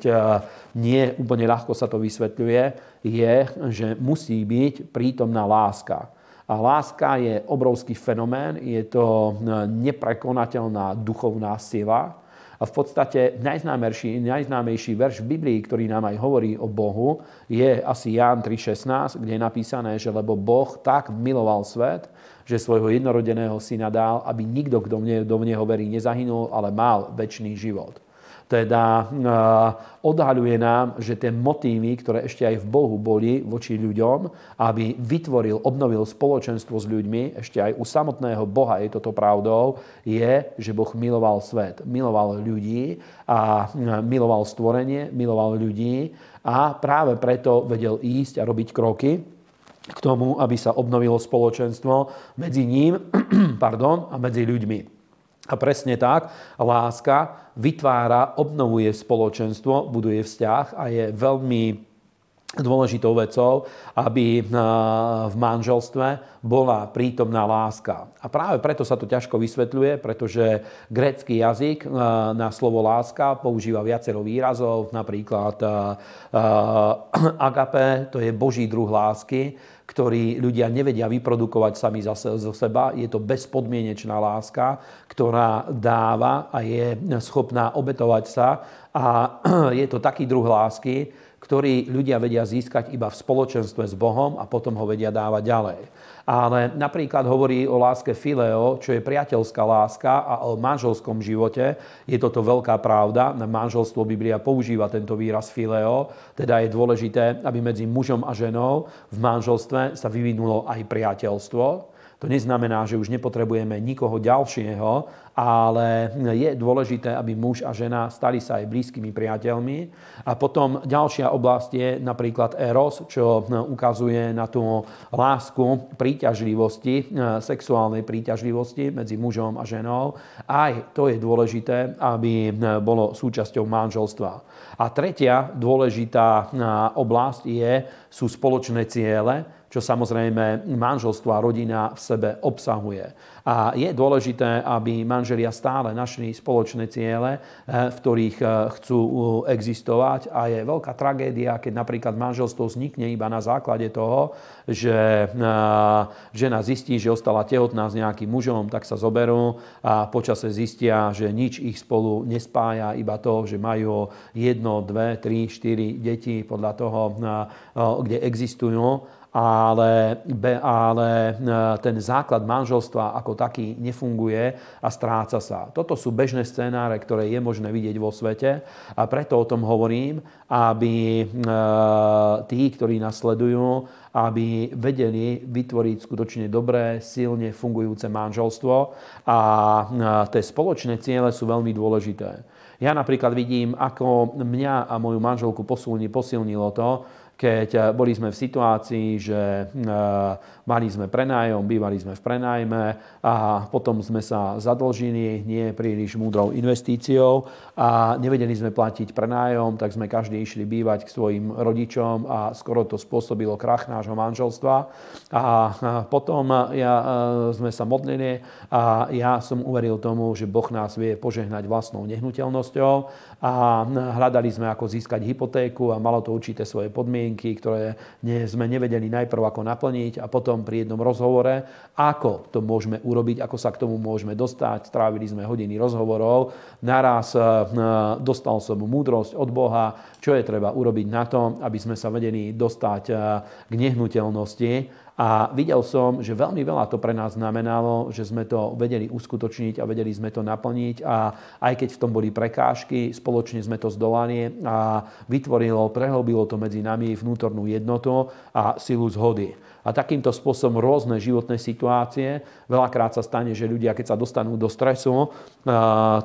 nie úplne ľahko sa to vysvetľuje, je, že musí byť prítomná láska. A láska je obrovský fenomén, je to neprekonateľná duchovná sila. A v podstate najznámejší verš v Biblii, ktorý nám aj hovorí o Bohu, je asi Ján 3,16, kde je napísané, že lebo Boh tak miloval svet, že svojho jednorodeného syna dal, aby nikto, kto do neho verí, nezahynul, ale mal večný život. Teda odhaľuje nám, že tie motívy, ktoré ešte aj v Bohu boli voči ľuďom, aby obnovil spoločenstvo s ľuďmi, ešte aj u samotného Boha je toto pravdou, je, že Boh miloval svet, miloval ľudí a miloval stvorenie, miloval ľudí a práve preto vedel ísť a robiť kroky, k tomu, aby sa obnovilo spoločenstvo medzi ním a medzi ľuďmi. A presne tak, láska vytvára, obnovuje spoločenstvo, buduje vzťah a je veľmi dôležitou vecou, aby v manželstve bola prítomná láska. A práve preto sa to ťažko vysvetľuje, pretože grécky jazyk na slovo láska používa viacero výrazov, napríklad agape, to je Boží druh lásky, ktorý ľudia nevedia vyprodukovať sami zo seba. Je to bezpodmienečná láska, ktorá dáva a je schopná obetovať sa. A je to taký druh lásky, ktorý ľudia vedia získať iba v spoločenstve s Bohom a potom ho vedia dávať ďalej. Ale napríklad hovorí o láske fileo, čo je priateľská láska, a o manželskom živote je toto veľká pravda. Na manželstvo Biblia používa tento výraz fileo, teda je dôležité, aby medzi mužom a ženou v manželstve sa vyvinulo aj priateľstvo. To neznamená, že už nepotrebujeme nikoho ďalšieho, ale je dôležité, aby muž a žena stali sa aj blízkymi priateľmi. A potom ďalšia oblasť je napríklad eros, čo ukazuje na tú lásku príťažlivosti, sexuálnej príťažlivosti medzi mužom a ženou. Aj to je dôležité, aby bolo súčasťou manželstva. A tretia dôležitá oblasť sú spoločné ciele, čo samozrejme manželstvo a rodina v sebe obsahuje. A je dôležité, aby manželia stále našli spoločné ciele, v ktorých chcú existovať. A je veľká tragédia, keď napríklad manželstvo vznikne iba na základe toho, že žena zistí, že ostala tehotná s nejakým mužom, tak sa zoberú a počase zistia, že nič ich spolu nespája, iba to, že majú 1, 2, 3, 4 deti podľa toho, kde existujú. Ale ten základ manželstva ako taký nefunguje a stráca sa. Toto sú bežné scenáre, ktoré je možné vidieť vo svete, a preto o tom hovorím, aby tí, ktorí nás sledujú, aby vedeli vytvoriť skutočne dobré, silne fungujúce manželstvo, a tie spoločné ciele sú veľmi dôležité. Ja napríklad vidím, ako mňa a moju manželku posilnilo to, keď boli sme v situácii, že mali sme prenájom, bývali sme v prenajme a potom sme sa zadlžili nie príliš múdrou investíciou a nevedeli sme platiť prenájom, tak sme každý išli bývať k svojim rodičom a skoro to spôsobilo krach nášho manželstva. A potom sme sa modlili a ja som uveril tomu, že Boh nás vie požehnať vlastnou nehnuteľnosťou, a hľadali sme, ako získať hypotéku, a malo to určité svoje podmienky, ktoré sme nevedeli najprv ako naplniť, a potom pri jednom rozhovore, ako to môžeme urobiť, ako sa k tomu môžeme dostať. Strávili sme hodiny rozhovorov, naraz dostal som múdrosť od Boha, čo je treba urobiť na to, aby sme sa vedeli dostať k nehnuteľnosti. A videl som, že veľmi veľa to pre nás znamenalo, že sme to vedeli uskutočniť a vedeli sme to naplniť, a aj keď v tom boli prekážky, spoločne sme to zdolali a prehlbilo to medzi nami vnútornú jednotu a silu zhody. A takýmto spôsobom rôzne životné situácie. Veľakrát sa stane, že ľudia, keď sa dostanú do stresu,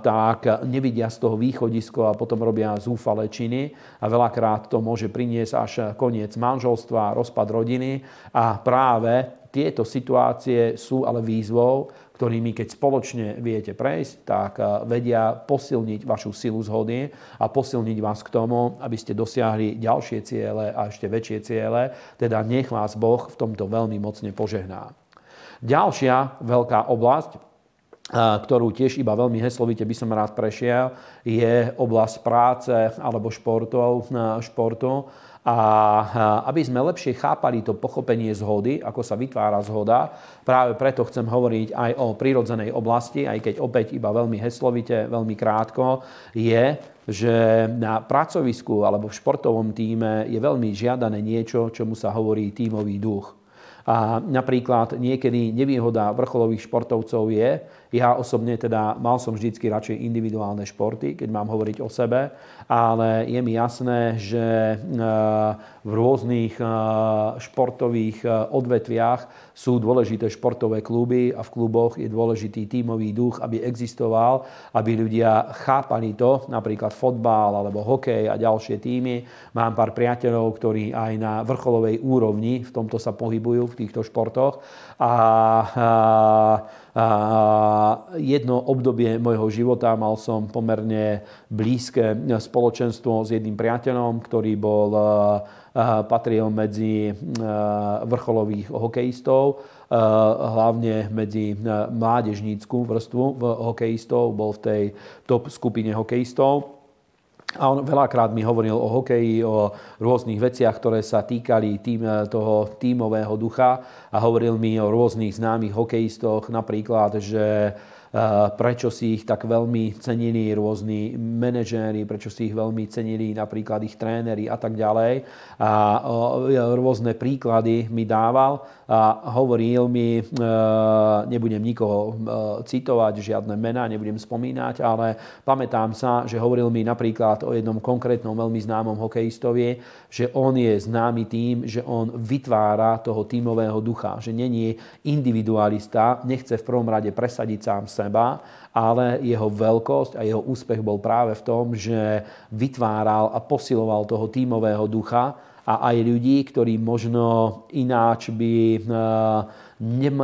tak nevidia z toho východisko a potom robia zúfalé činy. A veľakrát to môže priniesť až koniec manželstva, rozpad rodiny. A práve tieto situácie sú ale výzvou, ktorými keď spoločne viete prejsť, tak vedia posilniť vašu silu zhody a posilniť vás k tomu, aby ste dosiahli ďalšie ciele a ešte väčšie ciele. Teda nech vás Boh v tomto veľmi mocne požehná. Ďalšia veľká oblasť, ktorú tiež iba veľmi heslovite by som rád prešiel, je oblasť práce alebo športu. A aby sme lepšie chápali to pochopenie zhody, ako sa vytvára zhoda, práve preto chcem hovoriť aj o prirodzenej oblasti, aj keď opäť iba veľmi heslovite, veľmi krátko, že na pracovisku alebo v športovom tíme je veľmi žiadané niečo, čomu sa hovorí tímový duch. A napríklad niekedy nevýhoda vrcholových športovcov je, ja osobne teda mal som vždy radšej individuálne športy, keď mám hovoriť o sebe, ale je mi jasné, že v rôznych športových odvetviach sú dôležité športové kluby a v kluboch je dôležitý tímový duch, aby existoval, aby ľudia chápali to, napríklad fotbal alebo hokej a ďalšie tímy. Mám pár priateľov, ktorí aj na vrcholovej úrovni v tomto sa pohybujú, v týchto športoch. Jedno obdobie mojho života mal som pomerne blízke spoločenstvo s jedným priateľom, ktorý patril medzi vrcholových hokejistov, hlavne medzi mládežnícku vrstvu hokejistov, bol v tej top skupine hokejistov. A on veľakrát mi hovoril o hokeji, o rôznych veciach, ktoré sa týkali toho tímového ducha a hovoril mi o rôznych známych hokejistoch, napríklad, že prečo si ich tak veľmi cenili rôzni manažéri, prečo si ich veľmi cenili napríklad ich tréneri a tak ďalej. A rôzne príklady mi dával a hovoril mi, nebudem nikoho citovať, žiadne mená nebudem spomínať, ale pamätám sa, že hovoril mi napríklad o jednom konkrétnom veľmi známom hokejistovi, že on je známy tým, že on vytvára toho tímového ducha, že není individualista, nechce v prvom rade presadiť sám seba, ale jeho veľkosť a jeho úspech bol práve v tom, že vytváral a posiloval toho tímového ducha a aj ľudí, ktorí možno ináč by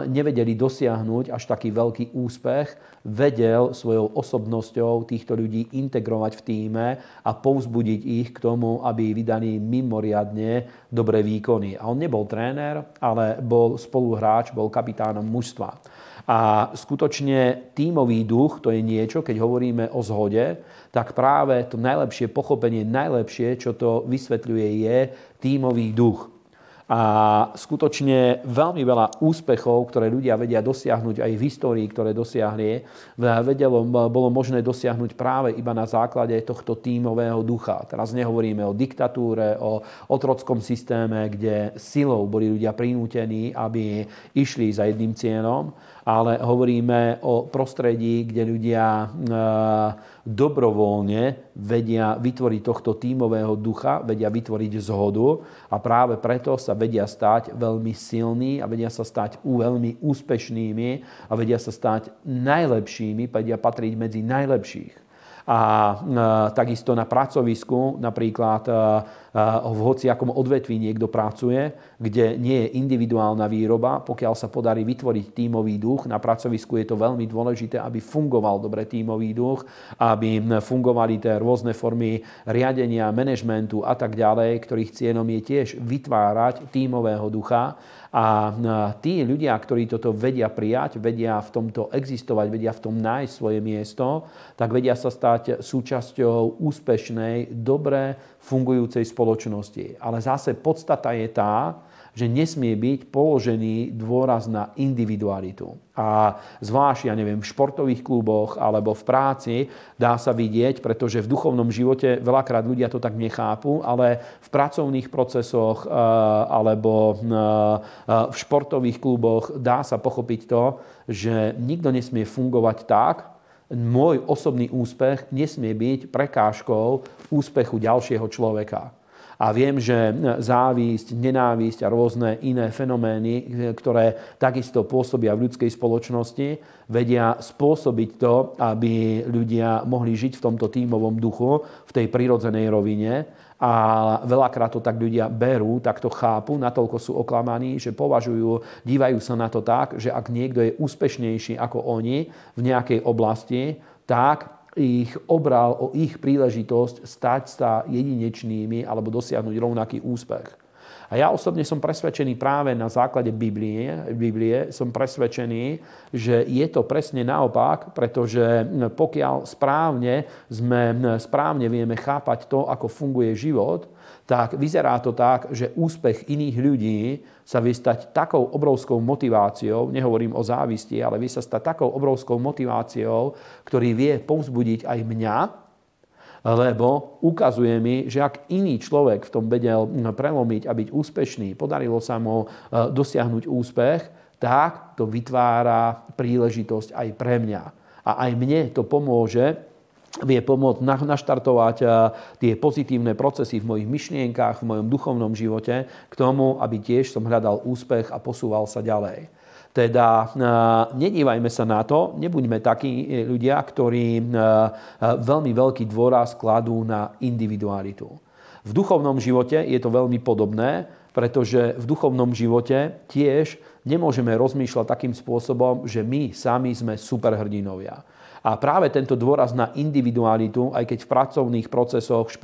nevedeli dosiahnuť až taký veľký úspech, vedel svojou osobnosťou týchto ľudí integrovať v tíme a povzbudiť ich k tomu, aby vydali mimoriadne dobré výkony. A on nebol tréner, ale bol spoluhráč, bol kapitánom mužstva. A skutočne tímový duch, to je niečo, keď hovoríme o zhode, tak práve to najlepšie pochopenie, najlepšie, čo to vysvetľuje, je tímový duch. A skutočne veľmi veľa úspechov, ktoré ľudia vedia dosiahnuť aj v histórii, ktoré dosiahli, bolo možné dosiahnuť práve iba na základe tohto tímového ducha. Teraz nehovoríme o diktatúre, o otrockom systéme, kde silou boli ľudia prinútení, aby išli za jedným cieľom, ale hovoríme o prostredí, kde ľudia dobrovoľne vedia vytvoriť tohto tímového ducha, vedia vytvoriť zhodu a práve preto sa vedia stať veľmi silní a vedia sa stať veľmi úspešnými a vedia sa stať najlepšími, vedia patriť medzi najlepších. A takisto na pracovisku, napríklad v hociakom odvetví niekto pracuje, kde nie je individuálna výroba, pokiaľ sa podarí vytvoriť tímový duch. Na pracovisku je to veľmi dôležité, aby fungoval dobre tímový duch, aby fungovali tie rôzne formy riadenia, manažmentu a tak ďalej, ktorých cieľom je tiež vytvárať tímového ducha. A tí ľudia, ktorí toto vedia prijať, vedia v tomto existovať, vedia v tom nájsť svoje miesto, tak vedia sa stať súčasťou úspešnej, dobre fungujúcej spoločnosti. Ale zase podstata je tá, že nesmie byť položený dôraz na individualitu. A zvlášť, ja neviem, v športových kluboch alebo v práci dá sa vidieť, pretože v duchovnom živote veľakrát ľudia to tak nechápu, ale v pracovných procesoch alebo v športových kluboch dá sa pochopiť to, že nikto nesmie fungovať tak, môj osobný úspech nesmie byť prekážkou úspechu ďalšieho človeka. A viem, že závisť, nenávisť a rôzne iné fenomény, ktoré takisto pôsobia v ľudskej spoločnosti, vedia spôsobiť to, aby ľudia mohli žiť v tomto tímovom duchu, v tej prirodzenej rovine. A veľakrát to tak ľudia berú, tak to chápu, natoľko sú oklamaní, že dívajú sa na to tak, že ak niekto je úspešnejší ako oni v nejakej oblasti, tak ich obral o ich príležitosť stať sa jedinečnými alebo dosiahnuť rovnaký úspech. A ja osobne som presvedčený práve na základe Biblie, som presvedčený, že je to presne naopak, pretože pokiaľ správne vieme chápať to, ako funguje život, tak vyzerá to tak, že úspech iných ľudí sa vie stať takou obrovskou motiváciou, nehovorím o závisti, ale vie sa stať takou obrovskou motiváciou, ktorý vie povzbudiť aj mňa, lebo ukazuje mi, že ak iný človek v tom vedel prelomiť a byť úspešný, podarilo sa mu dosiahnuť úspech, tak to vytvára príležitosť aj pre mňa. A aj mne to pomôže, vie pomôcť naštartovať tie pozitívne procesy v mojich myšlienkach, v mojom duchovnom živote, k tomu, aby tiež som hľadal úspech a posúval sa ďalej. Teda nedívajme sa na to, nebuďme takí ľudia, ktorí veľmi veľký dôraz kladú na individualitu. V duchovnom živote je to veľmi podobné, pretože v duchovnom živote tiež nemôžeme rozmýšľať takým spôsobom, že my sami sme superhrdinovia. A práve tento dôraz na individualitu, aj keď v pracovných procesoch, v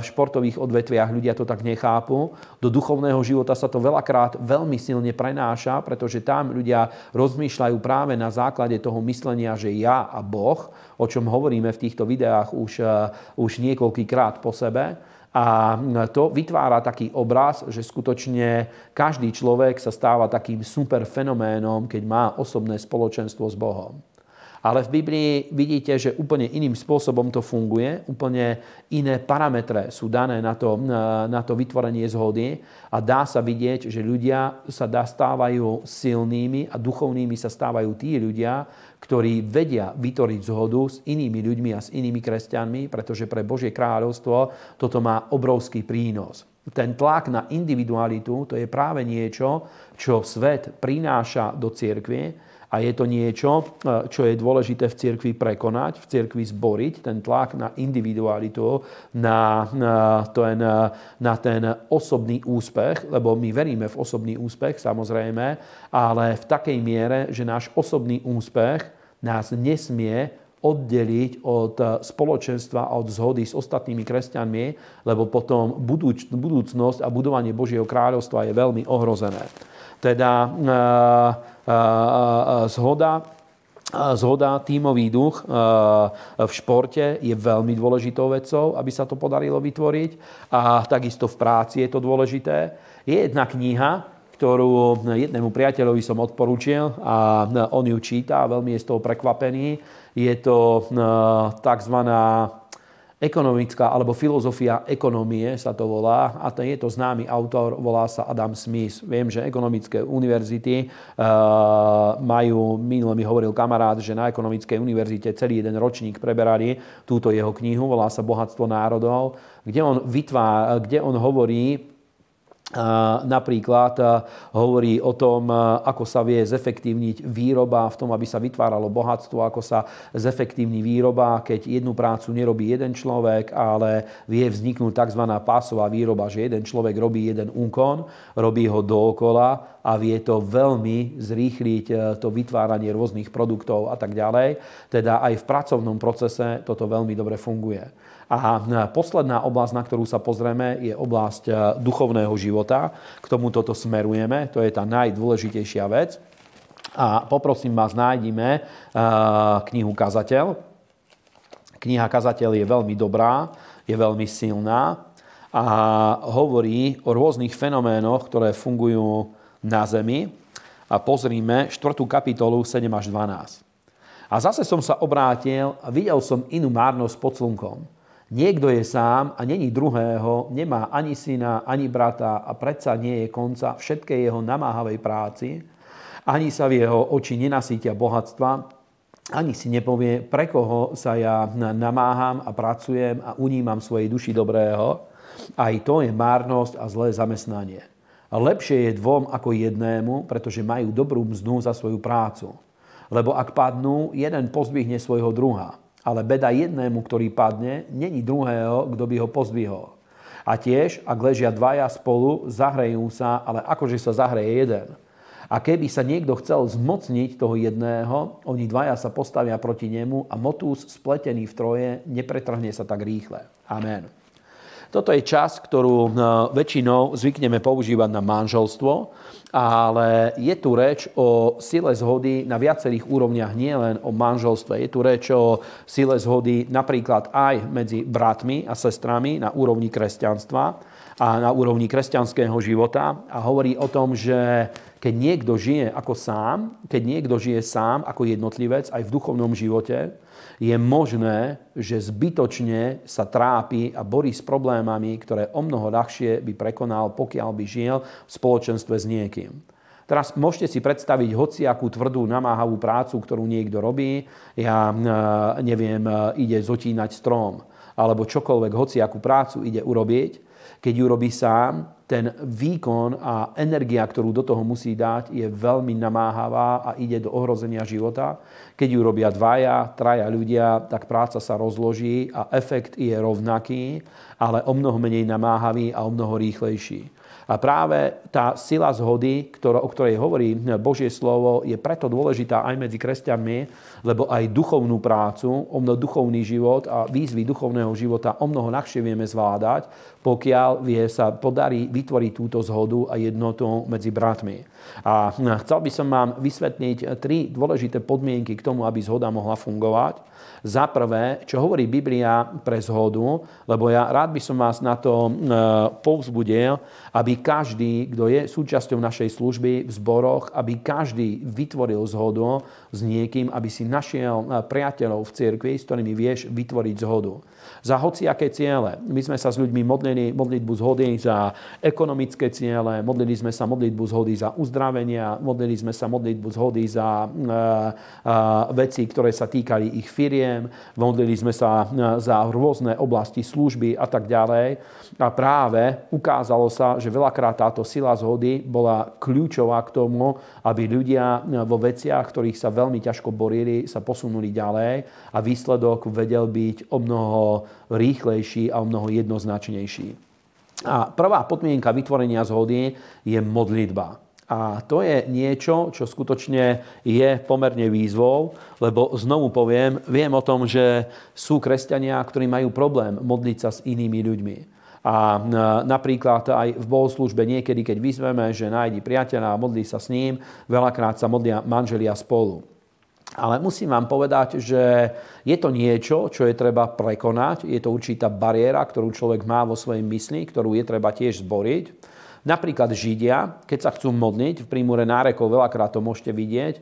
športových odvetviach ľudia to tak nechápu, do duchovného života sa to veľakrát veľmi silne prenáša, pretože tam ľudia rozmýšľajú práve na základe toho myslenia, že ja a Boh, o čom hovoríme v týchto videách už niekoľkýkrát po sebe. A to vytvára taký obraz, že skutočne každý človek sa stáva takým super fenoménom, keď má osobné spoločenstvo s Bohom. Ale v Biblii vidíte, že úplne iným spôsobom to funguje, úplne iné parametre sú dané na to vytvorenie zhody a dá sa vidieť, že ľudia sa stávajú silnými a duchovnými sa stávajú tí ľudia, ktorí vedia vytvoriť zhodu s inými ľuďmi a s inými kresťanmi, pretože pre Božie kráľovstvo toto má obrovský prínos. Ten tlak na individualitu, to je práve niečo, čo svet prináša do cirkvi. A je to niečo, čo je dôležité v cirkvi prekonať, v cirkvi zboriť, ten tlak na individualitu, na ten osobný úspech, lebo my veríme v osobný úspech, samozrejme, ale v takej miere, že náš osobný úspech nás nesmie oddeliť od spoločenstva a od zhody s ostatnými kresťanmi, lebo potom budúcnosť a budovanie Božieho kráľovstva je veľmi ohrozené. Teda zhoda, tímový duch v športe je veľmi dôležitou vecou, aby sa to podarilo vytvoriť. A takisto v práci je to dôležité. Je jedna kniha, ktorú jednému priateľovi som odporúčil a on ju číta a veľmi je z toho prekvapený. Je to takzvaná ekonomická, alebo filozofia ekonomie sa to volá a je to známy autor, volá sa Adam Smith. Viem, že ekonomické univerzity majú, minule mi hovoril kamarát, že na ekonomickej univerzite celý jeden ročník preberali túto jeho knihu, volá sa Bohatstvo národov, kde on hovorí, napríklad hovorí o tom, ako sa vie zefektívniť výroba v tom, aby sa vytváralo bohatstvo, ako sa zefektívni výroba, keď jednu prácu nerobí jeden človek, ale vie vzniknúť tzv. Pásová výroba, že jeden človek robí jeden úkon, robí ho dookola a vie to veľmi zrýchliť to vytváranie rôznych produktov a tak ďalej. Teda aj v pracovnom procese toto veľmi dobre funguje. A posledná oblasť, na ktorú sa pozrieme, je oblasť duchovného života. K tomu toto smerujeme, to je tá najdôležitejšia vec. A poprosím vás, nájdime knihu Kazateľ. Kniha Kazateľ je veľmi dobrá, je veľmi silná a hovorí o rôznych fenoménoch, ktoré fungujú na zemi. A pozrime 4. kapitolu 7 až 12. A zase som sa obrátil a videl som inú márnosť pod slnkom. Niekto je sám a není druhého, nemá ani syna, ani brata a predsa nie je konca všetkej jeho namáhavej práci, ani sa v jeho oči nenasítia bohatstva, ani si nepovie, pre koho sa ja namáham a pracujem a unímam svojej duši dobrého. Aj to je márnosť a zlé zamestnanie. Lepšie je dvom ako jednému, pretože majú dobrú mzdu za svoju prácu. Lebo ak padnú, jeden pozdvihne svojho druha. Ale beda jednému, ktorý padne, není druhého, kto by ho pozdvihol. A tiež, ak ležia dvaja spolu, zahrejú sa, ale akože sa zahreje jeden. A keby sa niekto chcel zmocniť toho jedného, oni dvaja sa postavia proti nemu a motúz spletený v troje nepretrhne sa tak rýchle. Amen. Toto je čas, ktorú väčšinou zvykneme používať na manželstvo, ale je tu reč o sile zhody na viacerých úrovniach, nie len o manželstve. Je tu reč o sile zhody napríklad aj medzi bratmi a sestrami na úrovni kresťanstva a na úrovni kresťanského života a hovorí o tom, že keď niekto žije ako sám, keď niekto žije sám ako jednotlivec aj v duchovnom živote, je možné, že zbytočne sa trápi a borí s problémami, ktoré omnoho ľahšie by prekonal, pokiaľ by žil v spoločenstve s niekým. Teraz môžete si predstaviť hociakú tvrdú, namáhavú prácu, ktorú niekto robí. Ja neviem, ide zotínať strom, alebo čokoľvek, hociakú prácu ide urobiť. Keď ju robí sám, ten výkon a energia, ktorú do toho musí dať, je veľmi namáhavá a ide do ohrozenia života. Keď ju robia dvaja, traja ľudia, tak práca sa rozloží a efekt je rovnaký, ale omnoho menej namáhavý a omnoho rýchlejší. A práve tá sila zhody, o ktorej hovorí Božie slovo, je preto dôležitá aj medzi kresťanmi, lebo aj duchovnú prácu, omnoho duchovný život a výzvy duchovného života omnoho ľahšie vieme zvládať, pokiaľ sa podarí vytvoriť túto zhodu a jednotu medzi bratmi. A chcel by som vám vysvetliť tri dôležité podmienky k tomu, aby zhoda mohla fungovať. Za prvé, čo hovorí Biblia pre zhodu, lebo ja rád by som vás na to povzbudil, aby každý, kto je súčasťou našej služby v zboroch, aby každý vytvoril zhodu s niekým, aby si našiel priateľov v cirkvi, s ktorými vieš vytvoriť zhodu. Za hociaké ciele. My sme sa s ľuďmi modlili modlitbu zhody za ekonomické ciele, modlili sme sa modlitbu zhody za uzdravenia, modlili sme sa modlitbu zhody za veci, ktoré sa týkali ich firiem, modlili sme sa za rôzne oblasti služby a tak ďalej. A práve ukázalo sa, že veľakrát táto sila zhody bola kľúčová k tomu, aby ľudia vo veciach, ktorých sa veľmi ťažko borili, sa posunuli ďalej a výsledok vedel byť omnoho rýchlejší a omnoho jednoznačnejší. A prvá podmienka vytvorenia zhody je modlitba. A to je niečo, čo skutočne je pomerne výzvou, lebo znovu poviem, viem o tom, že sú kresťania, ktorí majú problém modliť sa s inými ľuďmi. A napríklad aj v bohoslúžbe niekedy, keď vyzveme, že nájdi priateľa a modlí sa s ním, veľakrát sa modlia manželia spolu. Ale musím vám povedať, že je to niečo, čo je treba prekonať. Je to určitá bariéra, ktorú človek má vo svojej mysli, ktorú je treba tiež zboriť. Napríklad Židia, keď sa chcú modliť, v prímure nárekov veľakrát to môžete vidieť,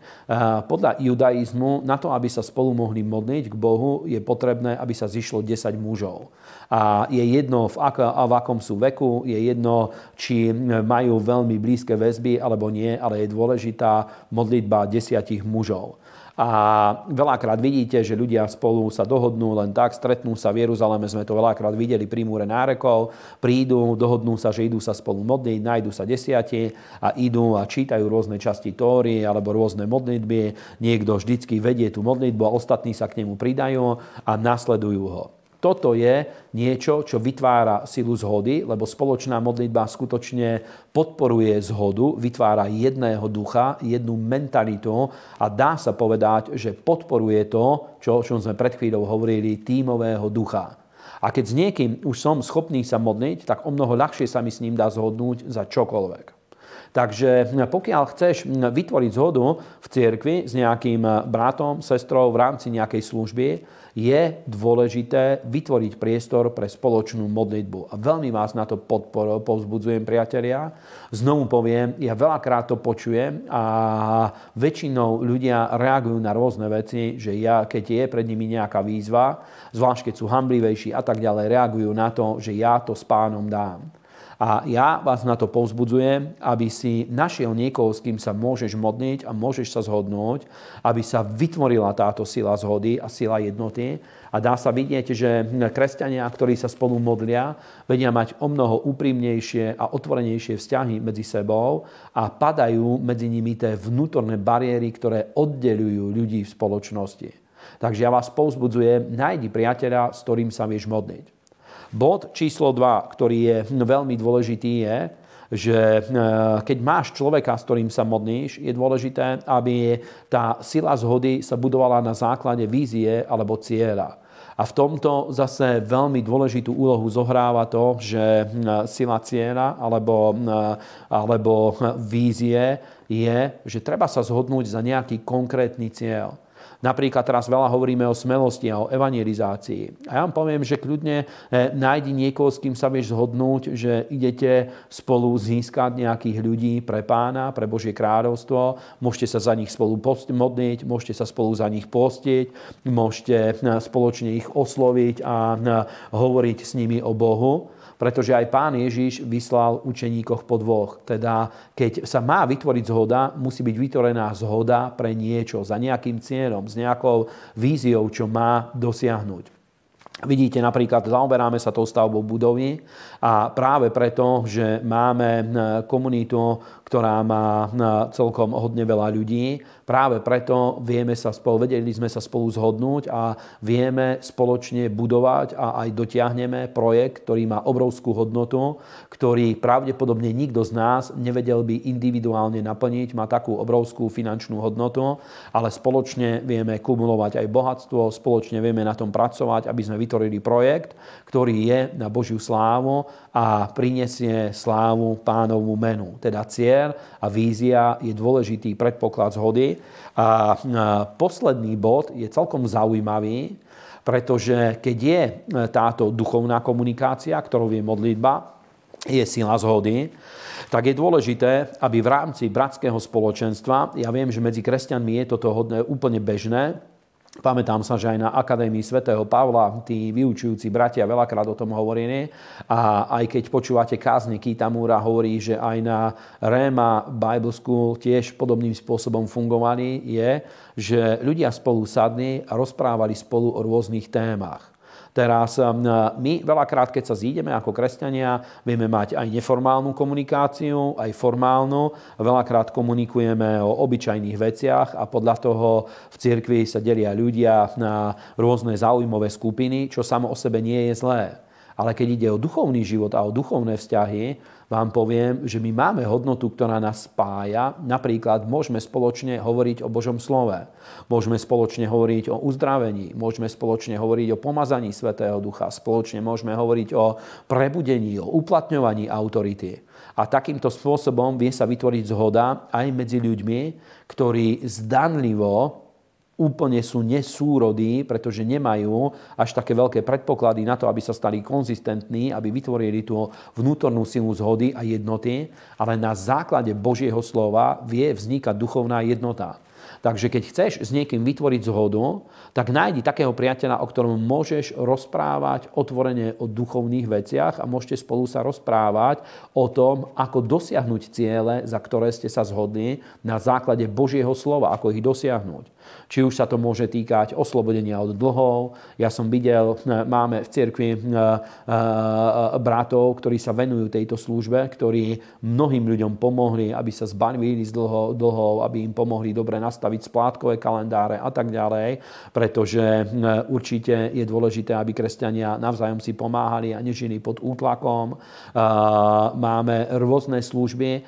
podľa judaizmu na to, aby sa spolu mohli modliť k Bohu, je potrebné, aby sa zišlo 10 mužov. A je jedno, v akom sú veku, je jedno, či majú veľmi blízke väzby alebo nie, ale je dôležitá modlitba 10 mužov. A veľakrát vidíte, že ľudia spolu sa dohodnú len tak, stretnú sa v Jeruzaleme, sme to veľakrát videli pri múre nárekov, prídu, dohodnú sa, že idú sa spolu modliť, nájdú sa 10 a idú a čítajú rôzne časti Tóry alebo rôzne modlitby, niekto vždycky vedie tú modlitbu a ostatní sa k nemu pridajú a nasledujú ho. Toto je niečo, čo vytvára silu zhody, lebo spoločná modlitba skutočne podporuje zhodu, vytvára jedného ducha, jednu mentalitu a dá sa povedať, že podporuje to, čo, o čom sme pred chvíľou hovorili, tímového ducha. A keď s niekým už som schopný sa modliť, tak omnoho ľahšie sa mi s ním dá zhodnúť za čokoľvek. Takže pokiaľ chceš vytvoriť zhodu v cirkvi s nejakým bratom, sestrou v rámci nejakej služby, je dôležité vytvoriť priestor pre spoločnú modlitbu. A veľmi vás na to povzbudzujem, priatelia. Znovu poviem, ja veľakrát to počujem a väčšinou ľudia reagujú na rôzne veci, že keď je pred nimi nejaká výzva, zvlášť keď sú hamblivejší a tak ďalej, reagujú na to, že ja to s pánom dám. A ja vás na to povzbudzujem, aby si našiel niekoho, s kým sa môžeš modliť a môžeš sa zhodnúť, aby sa vytvorila táto sila zhody a sila jednoty. A dá sa vidieť, že kresťania, ktorí sa spolu modlia, vedia mať omnoho úprimnejšie a otvorenejšie vzťahy medzi sebou a padajú medzi nimi tie vnútorné bariéry, ktoré oddeľujú ľudí v spoločnosti. Takže ja vás povzbudzujem, nájdi priateľa, s ktorým sa vieš modliť. Bod číslo 2, ktorý je veľmi dôležitý, je, že keď máš človeka, s ktorým sa modlíš, je dôležité, aby tá sila zhody sa budovala na základe vízie alebo cieľa. A v tomto zase veľmi dôležitú úlohu zohráva to, že sila cieľa alebo vízie je, že treba sa zhodnúť za nejaký konkrétny cieľ. Napríklad teraz veľa hovoríme o smelosti a o evangelizácii. A ja vám poviem, že kľudne nájdi niekoho, s kým sa vieš zhodnúť, že idete spolu získať nejakých ľudí pre Pána, pre Božie kráľovstvo. Môžete sa za nich spolu modliť, môžete sa spolu za nich postiť, môžete spoločne ich osloviť a hovoriť s nimi o Bohu. Pretože aj Pán Ježiš vyslal učeníkov po dvoch. Teda, keď sa má vytvoriť zhoda, musí byť vytvorená zhoda pre niečo, za nejakým cieľom, s nejakou víziou, čo má dosiahnuť. Vidíte, napríklad zaoberáme sa tou stavbou budovy a práve preto, že máme komunitu, ktorá má celkom hodne veľa ľudí, práve preto vedeli sme sa spolu zhodnúť a vieme spoločne budovať a aj dotiahneme projekt, ktorý má obrovskú hodnotu, ktorý pravdepodobne nikto z nás nevedel by individuálne naplniť, má takú obrovskú finančnú hodnotu, ale spoločne vieme kumulovať aj bohatstvo, spoločne vieme na tom pracovať, aby sme vytvorili projekt, ktorý je na Božiu slávu a prinesie slávu Pánovmu menu. Teda cieľ a vízia je dôležitý predpoklad zhody. A posledný bod je celkom zaujímavý, pretože keď je táto duchovná komunikácia, ktorou je modlitba, je sila zhody, tak je dôležité, aby v rámci bratského spoločenstva, ja viem, že medzi kresťanmi je toto úplne bežné. Pamätám sa, že aj na Akadémii Svätého Pavla tí vyučujúci bratia veľakrát o tom hovorili. A aj keď počúvate kázne, Kitamura hovorí, že aj na Réma Bible School tiež podobným spôsobom fungovali, je, že ľudia spolu sadli a rozprávali spolu o rôznych témach. Teraz my veľakrát, keď sa zídeme ako kresťania, vieme mať aj neformálnu komunikáciu, aj formálnu. Veľakrát komunikujeme o obyčajných veciach a podľa toho v cirkvi sa delia ľudia na rôzne záujmové skupiny, čo samo o sebe nie je zlé. Ale keď ide o duchovný život a o duchovné vzťahy, vám poviem, že my máme hodnotu, ktorá nás spája. Napríklad môžeme spoločne hovoriť o Božom slove. Môžeme spoločne hovoriť o uzdravení. Môžeme spoločne hovoriť o pomazaní Svätého Ducha. Spoločne môžeme hovoriť o prebudení, o uplatňovaní autority. A takýmto spôsobom vie sa vytvoriť zhoda aj medzi ľuďmi, ktorí zdanlivo úplne sú nesúrodí, pretože nemajú až také veľké predpoklady na to, aby sa stali konzistentní, aby vytvorili tú vnútornú silu zhody a jednoty, ale na základe Božieho slova vie vznikať duchovná jednota. Takže keď chceš s niekým vytvoriť zhodu, tak nájdi takého priateľa, o ktorom môžeš rozprávať otvorene o duchovných veciach a môžete spolu sa rozprávať o tom, ako dosiahnuť ciele, za ktoré ste sa zhodli na základe Božieho slova, ako ich dosiahnuť. Či už sa to môže týkať oslobodenia od dlhov. Ja som videl, máme v cirkvi bratov, ktorí sa venujú tejto službe, ktorí mnohým ľuďom pomohli, aby sa zbavili z dlhov, aby im pomohli dobre nastaviť splátkové kalendáre a tak ďalej, pretože určite je dôležité, aby kresťania navzájom si pomáhali a nežili pod útlakom. Máme rôzne služby,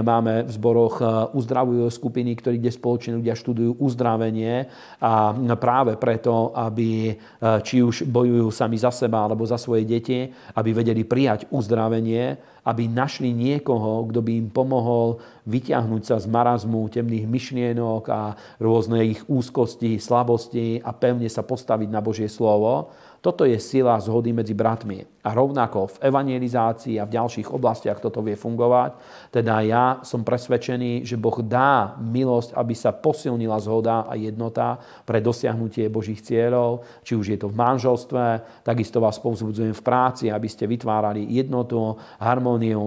máme v zboroch uzdravujú skupiny, ktorí kde spoločne ľudia študujú uzdravenie a práve preto, aby či už bojujú sami za seba alebo za svoje deti, aby vedeli prijať uzdravenie, aby našli niekoho, kto by im pomohol vyťahnuť sa z marazmu, temných myšlienok a rôznych úzkostí, slabosti a pevne sa postaviť na Božie slovo. Toto je sila zhody medzi bratmi. A rovnako v evangelizácii a v ďalších oblastiach toto vie fungovať. Teda ja som presvedčený, že Boh dá milosť, aby sa posilnila zhoda a jednota pre dosiahnutie Božích cieľov. Či už je to v manželstve, takisto vás povzbudzujem v práci, aby ste vytvárali jednotu, harmoniu,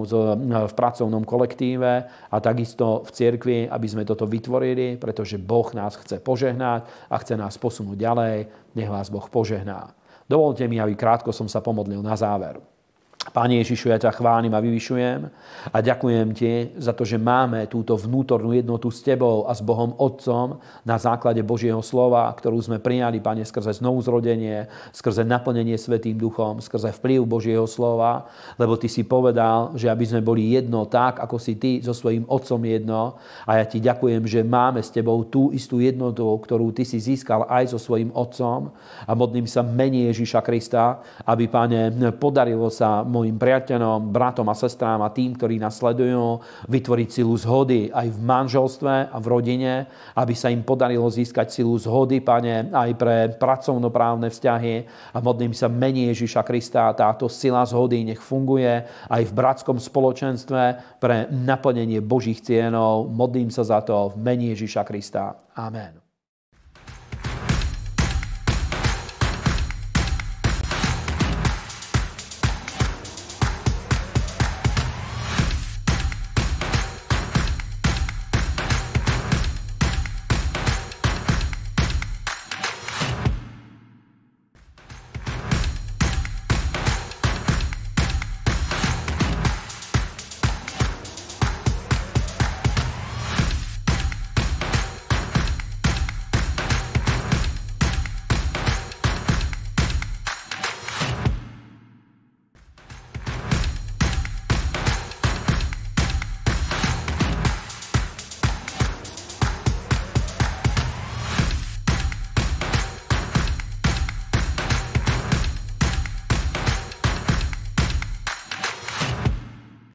v pracovnom kolektíve a takisto v cirkvi, aby sme toto vytvorili, pretože Boh nás chce požehnať a chce nás posunúť ďalej. Nech vás Boh požehná. Dovolte mi, aby krátko som sa pomodlil na záver. Pane Ježišu, ja ťa chválim a vyvyšujem a ďakujem ti za to, že máme túto vnútornú jednotu s tebou a s Bohom Otcom na základe Božieho slova, ktorú sme prijali, Pane, skrze znovuzrodenie, skrze naplnenie Svätým Duchom, skrze vplyv Božieho slova, lebo ty si povedal, že aby sme boli jedno tak, ako si ty so svojím Otcom jedno. A ja ti ďakujem, že máme s tebou tú istú jednotu, ktorú ty si získal aj so svojím Otcom. A modlím sa mene Ježiša Krista, aby, Pane, podarilo sa mojim priateľom, bratom a sestrám a tým, ktorí nás sledujú, vytvoriť silu zhody aj v manželstve a v rodine, aby sa im podarilo získať silu zhody, Pane, aj pre pracovnoprávne vzťahy. A modlím sa mene Ježiša Krista, táto sila zhody nech funguje aj v bratskom spoločenstve pre naplnenie Božích cieľov. Modlím sa za to v mene Ježiša Krista. Amen.